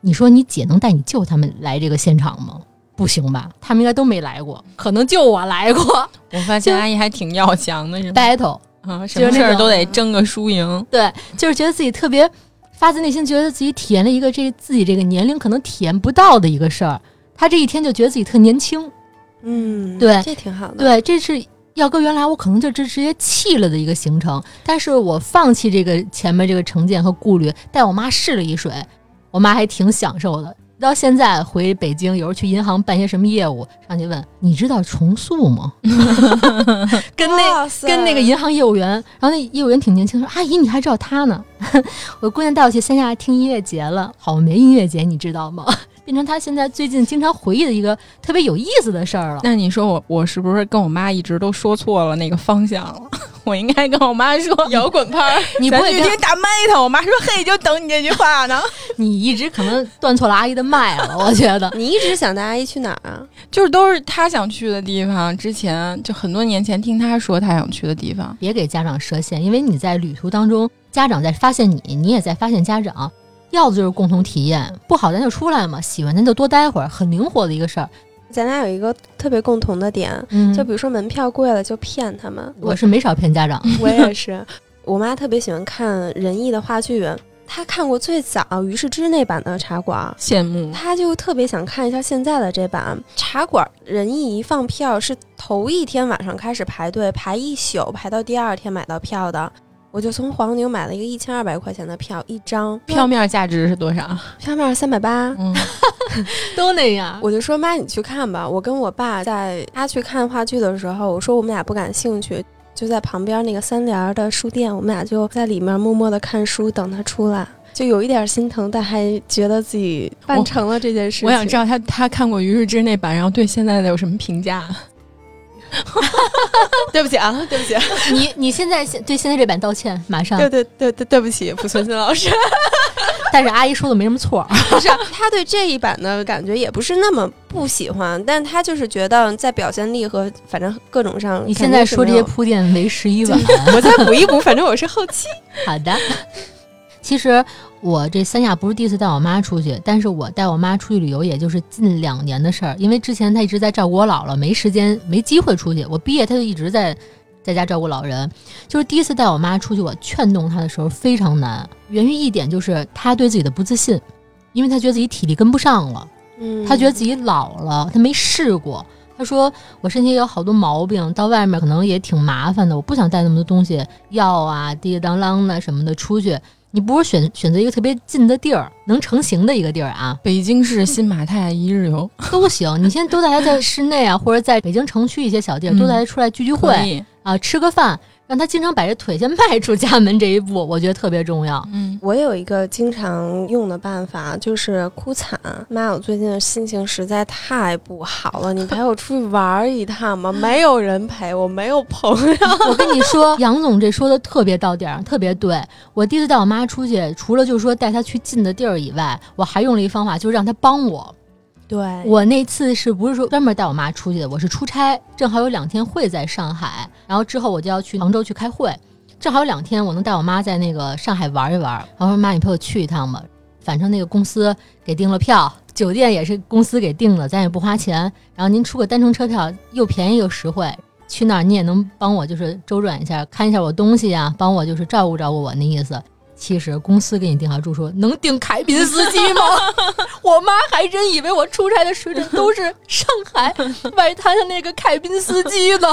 你说你姐能带你舅他们来这个现场吗？不行吧，他们应该都没来过，可能就我来过。我发现阿姨还挺要强的，是吧 battle。啊，什么事儿都得争个输赢。对，就是觉得自己特别发自内心，觉得自己体验了一个自己这个年龄可能体验不到的一个事儿。他这一天就觉得自己特年轻，嗯，对，这挺好的。对，这是要搁原来我可能就直接弃了的一个行程，但是我放弃这个前面这个成见和顾虑，带我妈试了一水，我妈还挺享受的。到现在回北京，有时候去银行办些什么业务，上去问你知道重塑吗？跟那个银行业务员，然后那业务员挺年轻，说阿姨你还知道他呢？我姑娘带我去线下听音乐节了，好没音乐节你知道吗？变成他现在最近经常回忆的一个特别有意思的事儿了。那你说我是不是跟我妈一直都说错了那个方向了？我应该跟我妈说摇滚派，你不会去听大麦头。我妈说嘿，就等你这句话呢。你一直可能断错了阿姨的脉了，我觉得。你一直想带阿姨去哪儿啊？就是都是她想去的地方，之前就很多年前听她说她想去的地方。别给家长设限，因为你在旅途当中，家长在发现你，你也在发现家长。要的就是共同体验，不好咱就出来嘛，喜欢咱就多待会儿，很灵活的一个事儿。咱俩有一个特别共同的点，就比如说门票贵了就骗他们，我是没少骗家长。我也是，我妈特别喜欢看仁义的话剧，她看过最早于是之那版的茶馆，羡慕，她就特别想看一下现在的这版茶馆。仁义一放票是头一天晚上开始排队，排一宿，排到第二天买到票的。我就从黄牛买了一个1200块钱的票一张，票面价值是多少？票面380，都那样。我就说妈，你去看吧。我跟我爸在他去看话剧的时候，我说我们俩不感兴趣，就在旁边那个三联的书店，我们俩就在里面默默的看书，等他出来。就有一点心疼，但还觉得自己办成了这件事情。我想知道他看过于是之那版，然后对现在的有什么评价？对不起啊，对不起，你现在对现在这版道歉，马上。对不起，濮存昕老师。但是阿姨说的没什么错，不是他对这一版的感觉也不是那么不喜欢，但他就是觉得在表现力和反正各种上。你现在说这些铺垫为11版，我再补一补，反正我是后期。好的。其实我这三亚不是第一次带我妈出去，但是我带我妈出去旅游也就是近2年的事儿，因为之前她一直在照顾我姥姥，没时间没机会出去。我毕业她就一直在家照顾老人，就是第一次带我妈出去，我劝动她的时候非常难，源于一点就是她对自己的不自信，因为她觉得自己体力跟不上了，她觉得自己老了，她没试过。她说我身体有好多毛病，到外面可能也挺麻烦的，我不想带那么多东西，药啊、滴当啷的什么的出去。你不如选择一个特别近的地儿，能成型的一个地儿啊。北京市、新马泰、一日游都行，你现在都大家在室内啊，或者在北京城区一些小地儿，都大家出来聚聚会啊，吃个饭。让他经常把这腿先迈出家门这一步，我觉得特别重要。嗯，我有一个经常用的办法，就是哭惨。妈，我最近的心情实在太不好了，你陪我出去玩一趟吗？没有人陪我，没有朋友。我跟你说，杨总这说的特别到点儿，特别对。我第一次带我妈出去，除了就是说带她去近的地儿以外，我还用了一方法，就是让她帮我。对，我那次是不是说专门带我妈出去的，我是出差，正好有2天会在上海，然后之后我就要去杭州去开会，正好有2天我能带我妈在那个上海玩一玩，然后说妈你陪我去一趟吧，反正那个公司给订了票，酒店也是公司给订了，咱也不花钱，然后您出个单程车票又便宜又实惠，去那儿你也能帮我就是周转一下，看一下我东西啊，帮我就是照顾照顾我那意思。其实公司给你订好住宿，能订凯宾斯基吗？我妈还真以为我出差的水准都是上海外滩的那个凯宾斯基呢。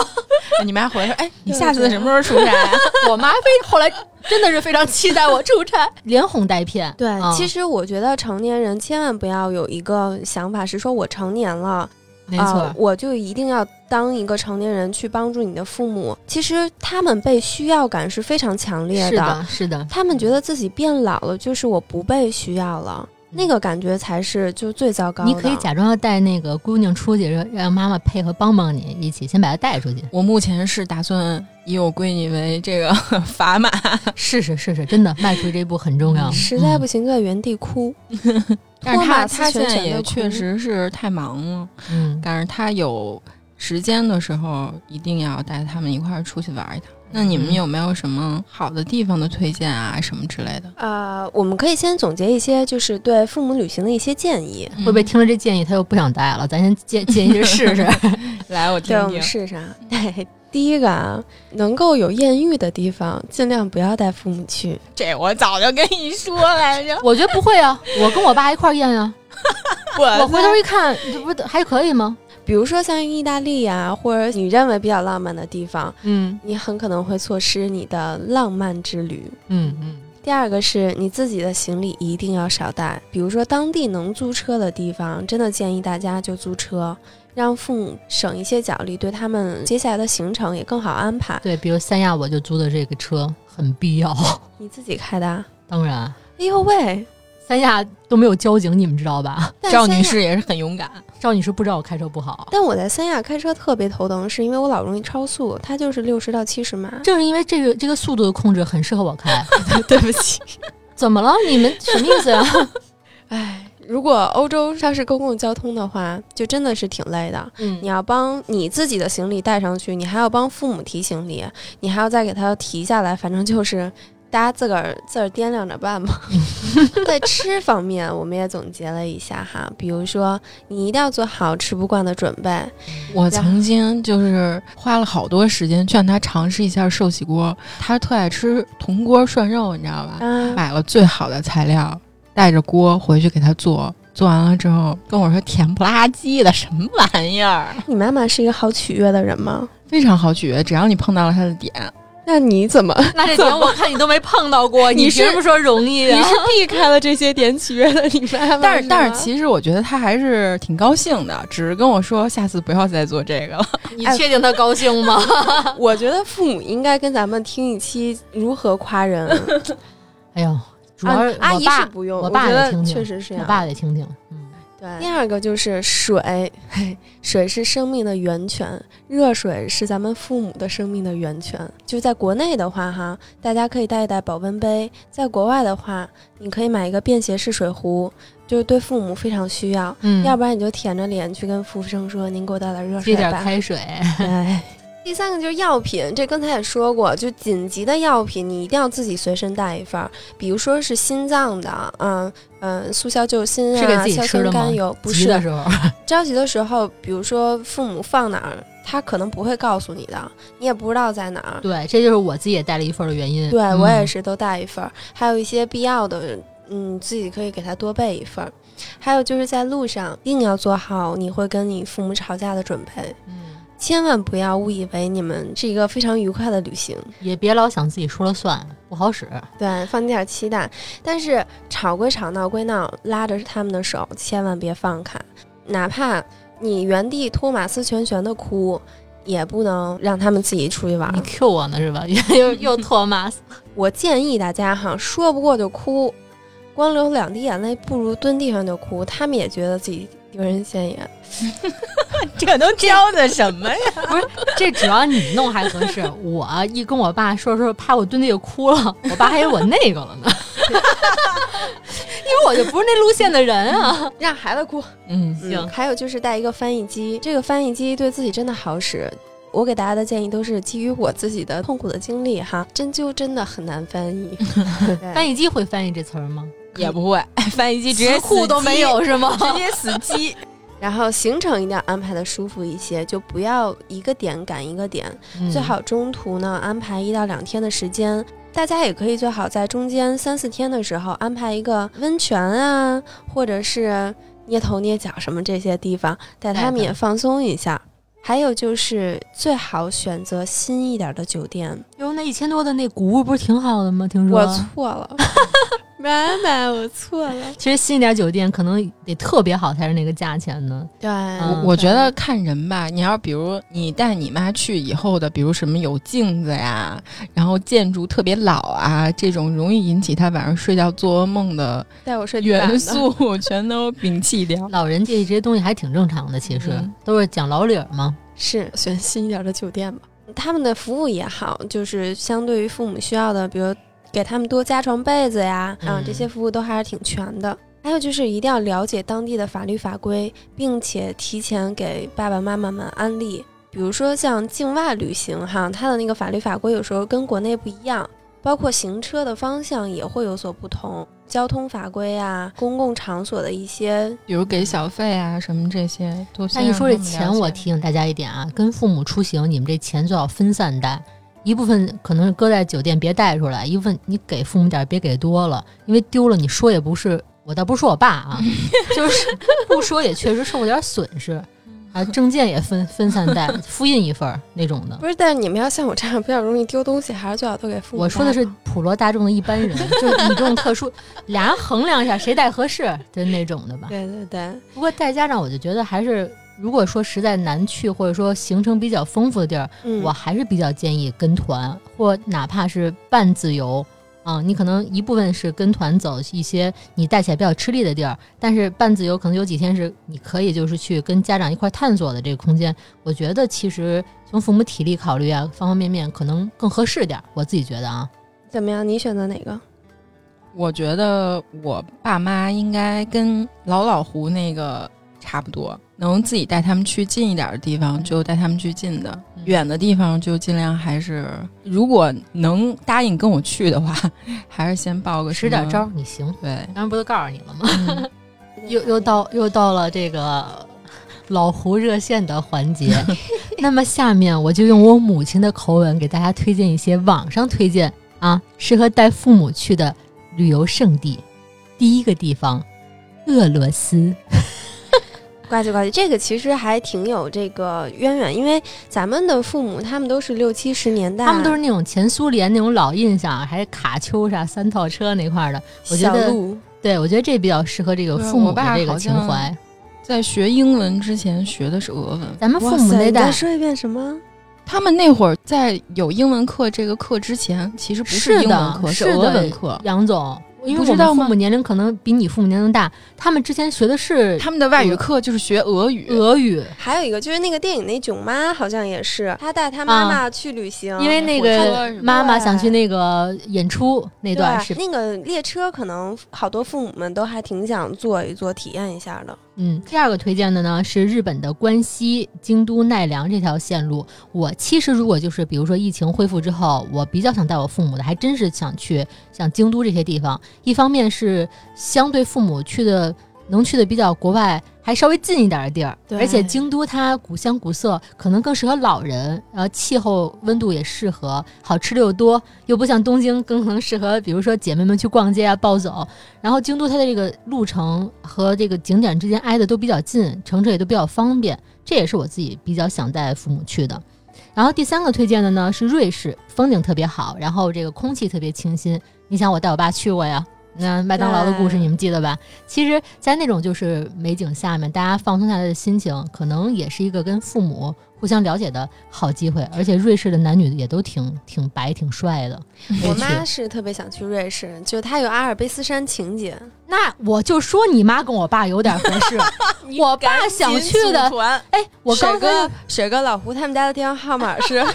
你妈回来说：“哎，你下次什么时候出差啊？”我妈后来真的是非常期待我出差，连哄带骗。对，其实我觉得成年人千万不要有一个想法是说我成年了。没错、我就一定要当一个成年人去帮助你的父母。其实他们被需要感是非常强烈的，是的，是的。他们觉得自己变老了，就是我不被需要了，那个感觉才是就最糟糕的。你可以假装要带那个姑娘出去，让妈妈配合帮帮你一起，先把她带出去。我目前是打算以我闺女为这个砝码，是，真的迈出这一步很重要。实在不行，在原地哭。但是他现在也确实是太忙了，但是他有时间的时候一定要带他们一块儿出去玩一趟。那你们有没有什么好的地方的推荐啊，什么之类的？我们可以先总结一些，就是对父母旅行的一些建议。会不会听了这建议他又不想带了？咱先建议试试。来，我听听。对，我们试试。对，第一个啊，能够有艳遇的地方，尽量不要带父母去。这我早就跟你说来着。我觉得不会啊，我跟我爸一块儿艳啊。我回头一看，这不还可以吗？比如说像意大利啊，或者你认为比较浪漫的地方，你很可能会错失你的浪漫之旅。第二个是你自己的行李一定要少带，比如说当地能租车的地方，真的建议大家就租车，让父母省一些脚力，对他们接下来的行程也更好安排。对，比如三亚我就租的这个车很必要。你自己开的？当然。哎呦喂，三亚都没有交警，你们知道吧？赵女士也是很勇敢。赵女士不知道我开车不好，但我在三亚开车特别头疼，是因为我老容易超速，它就是60到70码。正是因为这个速度的控制很适合我开。对不起。怎么了？你们什么意思啊？哎，如果欧洲要是公共交通的话，就真的是挺累的。你要帮你自己的行李带上去，你还要帮父母提行李，你还要再给他提下来，反正就是。大家自个儿掂量着办吧。在吃方面，我们也总结了一下哈，比如说你一定要做好吃不惯的准备。我曾经就是花了好多时间劝他尝试一下寿喜锅，他特爱吃铜锅涮肉，你知道吧？买了最好的材料，带着锅回去给他做。做完了之后跟我说甜不拉几的，什么玩意儿？你妈妈是一个好取悦的人吗？非常好取悦，只要你碰到了她的点。那你怎么？那这点我看你都没碰到过，你凭什么说容易啊？你是避开了这些点取悦的你妈妈。但是其实我觉得他还是挺高兴的，只是跟我说下次不要再做这个了。你确定他高兴吗？我觉得父母应该跟咱们听一期如何夸人。哎呦，主要阿姨是不用，我爸也听听，确实是，我爸得听听。第二个就是水，水是生命的源泉，热水是咱们父母的生命的源泉。就在国内的话哈，大家可以带一带保温杯，在国外的话你可以买一个便携式水壶，就是对父母非常需要。要不然你就舔着脸去跟服务生说您给我带点热水吧，这点开水。对。第三个就是药品，这刚才也说过，就紧急的药品你一定要自己随身带一份，比如说是心脏的，速效救心啊，是给自己吃的吗？硝酸甘油不是。着急的时候，比如说父母放哪儿，他可能不会告诉你的，你也不知道在哪儿。对，这就是我自己也带了一份的原因。对，我也是都带一份，还有一些必要的，自己可以给他多备一份。还有就是在路上一定要做好你会跟你父母吵架的准备。千万不要误以为你们是一个非常愉快的旅行，也别老想自己说了算。不好使，对，放点期待。但是吵归吵，闹归闹，拉着他们的手千万别放开，哪怕你原地托马斯全旋的哭，也不能让他们自己出去玩。你 Q 我呢是吧？又托马斯。我建议大家哈，说不过就哭，光流两滴眼泪不如蹲地上就哭，他们也觉得自己丢人现眼。这都教的什么呀？不是，这只要你弄还合适。我一跟我爸说怕我蹲地就哭了，我爸还以为我那个了呢。因为我就不是那路线的人啊。让孩子哭，嗯，行。还有就是带一个翻译机，这个翻译机对自己真的好使。我给大家的建议都是基于我自己的痛苦的经历哈，针灸真的很难翻译。翻译机会翻译这词儿吗？也不会，翻译机直接库都没有是吗？直接死机。然后行程一定要安排的舒服一些，就不要一个点赶一个点，最好中途呢安排1到2天的时间。大家也可以最好在中间3、4天的时候安排一个温泉啊，或者是捏头捏脚什么这些地方，带他们也放松一下。还有就是最好选择新一点的酒店。有那1000多的那古屋不是挺好的吗？听说我错了。妈妈，我错了。其实新一点酒店可能得特别好才是那个价钱呢。对，我觉得看人吧。你要比如你带你妈去以后的，比如什么有镜子呀，然后建筑特别老啊，这种容易引起她晚上睡觉做噩梦的元素全都摒弃掉。老人介意这些东西还挺正常的，其实都是讲老理儿嘛。是选新一点的酒店吧，他们的服务也好，就是相对于父母需要的，比如给他们多加床被子呀，这些服务都还是挺全的。还有就是一定要了解当地的法律法规，并且提前给爸爸妈妈们安利。比如说像境外旅行哈，它的那个法律法规有时候跟国内不一样，包括行车的方向也会有所不同，交通法规啊，公共场所的一些，比如给小费啊什么这些。那你说这钱，我提醒大家一点啊，跟父母出行，你们这钱最好分散带。一部分可能是搁在酒店别带出来，一部分你给父母点别给多了，因为丢了你说也不是，我倒不是说我爸啊，就是不说也确实受过点损失啊。证件也分散带，复印一份那种的。不是，但是你们要像我这样比较容易丢东西，还是最好都给父母带。我说的是普罗大众的一般人，就是你这种特殊，俩人衡量一下谁带合适，就是那种的吧。对对对。不过带家长，我就觉得还是。如果说实在难去，或者说行程比较丰富的地儿，我还是比较建议跟团，或哪怕是半自由啊。你可能一部分是跟团走一些你带起来比较吃力的地儿，但是半自由可能有几天是你可以就是去跟家长一块探索的这个空间。我觉得其实从父母体力考虑啊，方方面面可能更合适点，我自己觉得啊。怎么样？你选择哪个？我觉得我爸妈应该跟老胡那个差不多，能自己带他们去近一点的地方就带他们去近的，远的地方就尽量还是，如果能答应跟我去的话，还是先报个使点招。你行，对，当然不都告诉你了吗？又到了这个老胡热线的环节。那么下面我就用我母亲的口吻给大家推荐一些网上推荐啊适合带父母去的旅游胜地。第一个地方，俄罗斯。呱唧呱唧，这个其实还挺有这个渊源，因为咱们的父母他们都是60、70年代，他们都是那种前苏联那种老印象，还是卡秋莎三套车那块的。我觉得，对，我觉得这比较适合这个父母的这个情怀。在学英文之前学的是俄文，咱们父母那代。再说一遍什么？他们那会儿在有英文课这个课之前，其实不是英文课，是俄文课。杨总。因为我们父母年龄可能比你父母年龄大，他们之前学的是他们的外语课，就是学俄语。还有一个就是那个电影那囧妈，好像也是他带他妈妈去旅行，因为那个妈妈想去那个演出那段是那个列车，可能好多父母们都还挺想坐一坐体验一下的。第二个推荐的呢是日本的关西京都奈良这条线路。我其实如果就是比如说疫情恢复之后，我比较想带我父母的，还真是想去像京都这些地方。一方面是相对父母去的能去的比较国外还稍微近一点的地儿，而且京都它古香古色，可能更适合老人，然后气候温度也适合，好吃的又多，又不像东京更能适合比如说姐妹们去逛街啊暴走。然后京都它的这个路程和这个景点之间挨的都比较近，乘车也都比较方便，这也是我自己比较想带父母去的。然后第三个推荐的呢是瑞士，风景特别好，然后这个空气特别清新。你想我带我爸去过呀，那麦当劳的故事你们记得吧？其实在那种就是美景下面，大家放松下来的心情，可能也是一个跟父母互相了解的好机会。而且瑞士的男女也都挺白挺帅的。我妈是特别想去瑞士，就她有阿尔卑斯山情节。那我就说你妈跟我爸有点合适。我爸想去的，哎，我刚跟水哥老胡他们家的电话号码是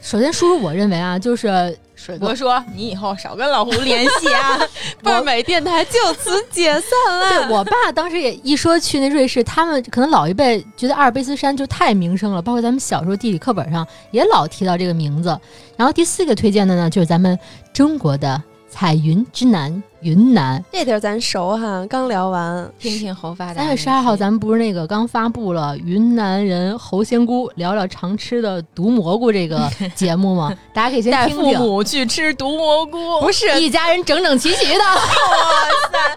首先叔叔，我认为啊，就是水哥说你以后少跟老胡联系啊，半美电台就此解散了。对，我爸当时也一说去那瑞士，他们可能老一辈觉得阿尔卑斯山就太名声了，包括咱们小时候地理课本上也老提到这个名字。然后第四个推荐的呢，就是咱们中国的彩云之南云南，这地儿咱熟哈，刚聊完听听侯发达。3月12号咱们不是那个刚发布了云南人侯仙姑聊聊常吃的毒蘑菇这个节目吗？大家可以先听听。带父母去吃毒蘑菇，不是一家人整整齐齐的。哇塞！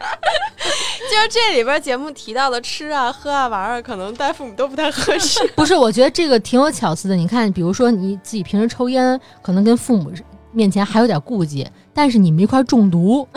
就是这里边节目提到的吃啊、喝啊、玩啊，可能带父母都不太合适。不是，我觉得这个挺有巧思的。你看，比如说你自己平时抽烟，可能跟父母面前还有点顾忌，但是你们一块中毒，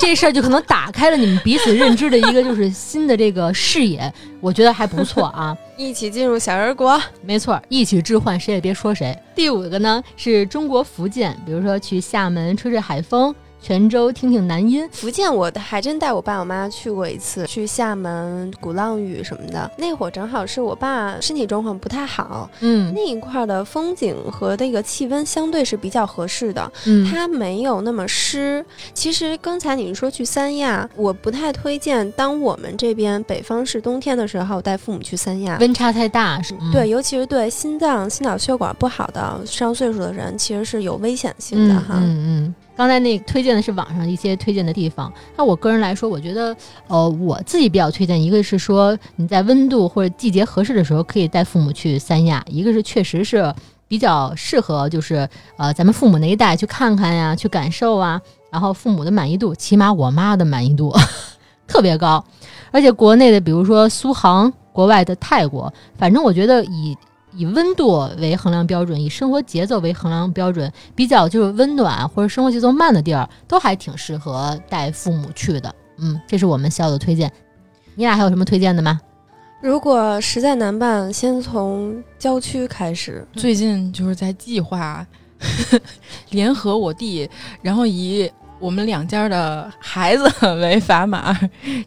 这事儿就可能打开了你们彼此认知的一个就是新的这个视野，我觉得还不错啊。一起进入小人国，没错，一起置换，谁也别说谁。第5个呢是中国福建，比如说去厦门吹吹海风，泉州听听南音。福建我还真带我爸我妈去过一次，去厦门鼓浪屿什么的，那会儿正好是我爸身体状况不太好，那一块的风景和那个气温相对是比较合适的，它没有那么湿。其实刚才你说去三亚，我不太推荐当我们这边北方是冬天的时候带父母去三亚，温差太大，对，尤其是对心脏心脑血管不好的上岁数的人其实是有危险性的哈。刚才那推荐的是网上一些推荐的地方，那我个人来说我觉得我自己比较推荐，一个是说你在温度或者季节合适的时候可以带父母去三亚，一个是确实是比较适合就是咱们父母那一代去看看呀，去感受啊，然后父母的满意度，起码我妈的满意度特别高。而且国内的比如说苏杭，国外的泰国，反正我觉得以温度为衡量标准，以生活节奏为衡量标准，比较就是温暖或者生活节奏慢的地儿都还挺适合带父母去的。这是我们小组推荐。你俩还有什么推荐的吗？如果实在难办，先从郊区开始。最近就是在计划联合我弟，然后以我们两家的孩子为砝码，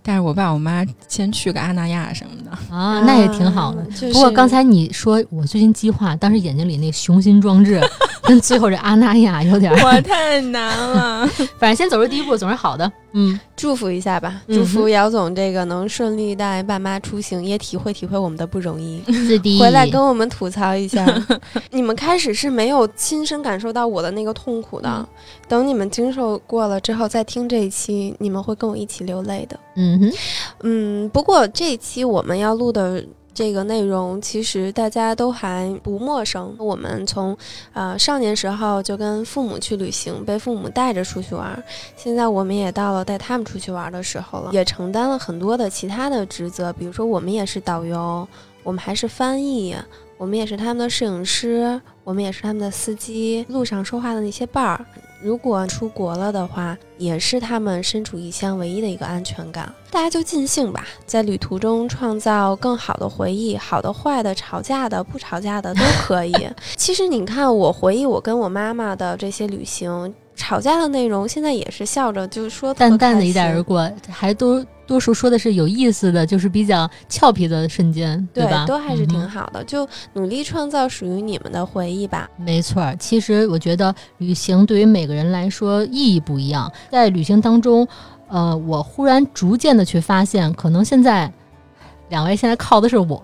但是我爸我妈先去个阿那亚什么的啊，那也挺好的。不过刚才你说我最近计划，当时眼睛里那雄心壮志跟最后这阿那亚有点我太难了反正先走出第一步总是好的。祝福一下吧，祝福姚总这个能顺利带爸妈出行，也体会我们的不容易，是的，回来跟我们吐槽一下你们开始是没有亲身感受到我的那个痛苦的，等你们经受过了之后再听这一期，你们会跟我一起流泪的。不过这一期我们要录的这个内容其实大家都还不陌生，我们从少年时候就跟父母去旅行，被父母带着出去玩，现在我们也到了带他们出去玩的时候了，也承担了很多的其他的职责，比如说我们也是导游，我们还是翻译，我们也是他们的摄影师，我们也是他们的司机，路上说话的那些伴儿。如果出国了的话，也是他们身处异乡唯一的一个安全感。大家就尽兴吧，在旅途中创造更好的回忆，好的、坏的、吵架的、不吵架的都可以。其实你看，我回忆我跟我妈妈的这些旅行，吵架的内容现在也是笑着就是说淡淡的一带而过，还多数说的是有意思的，就是比较俏皮的瞬间， 对吧？都还是挺好的，就努力创造属于你们的回忆吧。没错，其实我觉得旅行对于每个人来说意义不一样，在旅行当中我忽然逐渐的去发现，可能现在两位现在靠的是我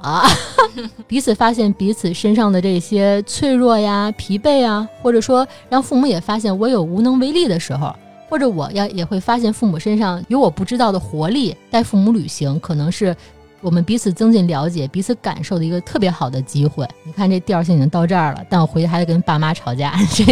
彼此发现彼此身上的这些脆弱呀、疲惫啊，或者说让父母也发现我有无能为力的时候，或者我也会发现父母身上有我不知道的活力。带父母旅行可能是我们彼此增进了解、彼此感受的一个特别好的机会。你看这调性已经到这儿了，但我回去还得跟爸妈吵架，这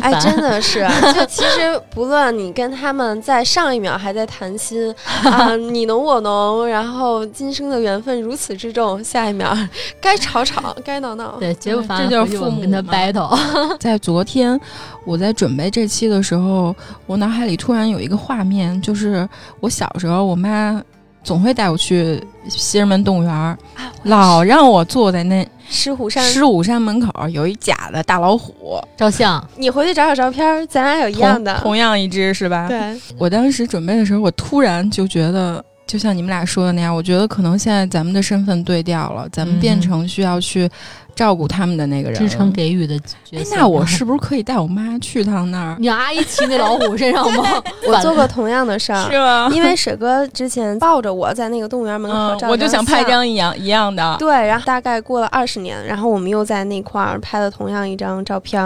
哎真的是、啊、就其实不论你跟他们在上一秒还在谈心啊，你侬我侬，然后今生的缘分如此之重，下一秒该吵吵该闹闹，对，结果反而这就是父母跟他 battle。 在昨天我在准备这期的时候，我脑海里突然有一个画面，就是我小时候我妈总会带我去西直门动物园、啊、老让我坐在那狮虎山门口有一假的大老虎照相，你回去找找照片，咱俩有一样的，同样一只是吧？对，我当时准备的时候，我突然就觉得就像你们俩说的那样，我觉得可能现在咱们的身份对调了，咱们变成需要去照顾他们的那个人，支撑给予的角色、哎、那我是不是可以带我妈去趟那儿？你让阿姨骑那老虎身上吗？我做过同样的事儿，是吗？因为水哥之前抱着我在那个动物园门口照相、嗯、我就想拍张一样的，对，然后大概过了20年，然后我们又在那块儿拍了同样一张照片、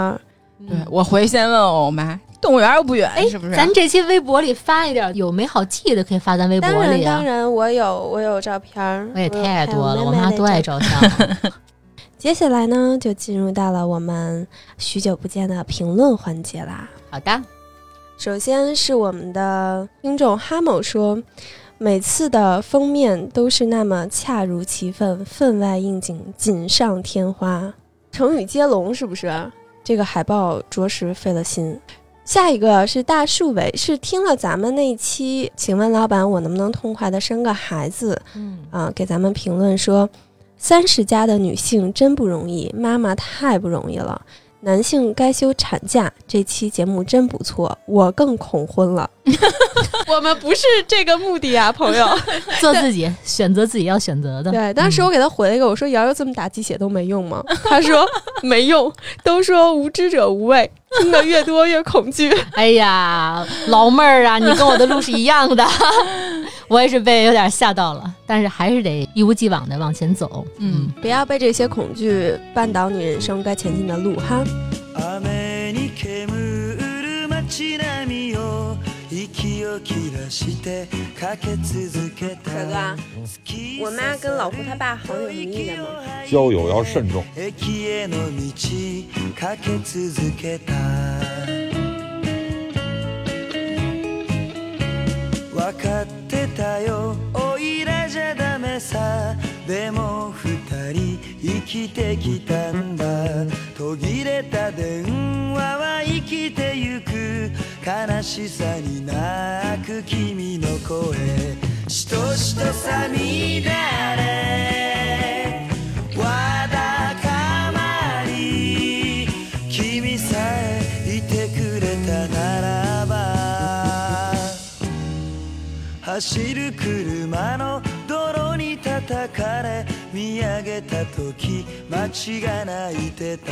嗯、对，我回先问我妈动物园又不远，是不是？咱这期微博里发一点，有美好记忆的可以发咱微博里、啊、当然我有照片，我也太多了，我妈都爱照相。接下来呢，就进入到了我们许久不见的评论环节啦。好的，首先是我们的听众哈某说，每次的封面都是那么恰如其分，分外应景，锦上添花，成语接龙是不是？这个海报着实费了心。下一个是大树伟，是听了咱们那一期请问老板我能不能痛快的生个孩子、给咱们评论说，30+的女性真不容易，妈妈太不容易了，男性该休产假，这期节目真不错，我更恐婚了。我们不是这个目的啊，朋友。做自己，选择自己要选择的。对，当时我给他回了一个，我说瑶瑶这么打鸡血都没用吗？他说没用，都说无知者无畏，听得越多越恐惧。哎呀，老妹儿啊，你跟我的路是一样的。我也是被有点吓到了，但是还是得一无既往的往前走。嗯，不要被这些恐惧绊倒你人生该前进的路哈。帅哥啊，我妈跟老胡他爸好有意义的吗？交友要慎重。走る車の泥に叩かれ見上げた時街が泣いてた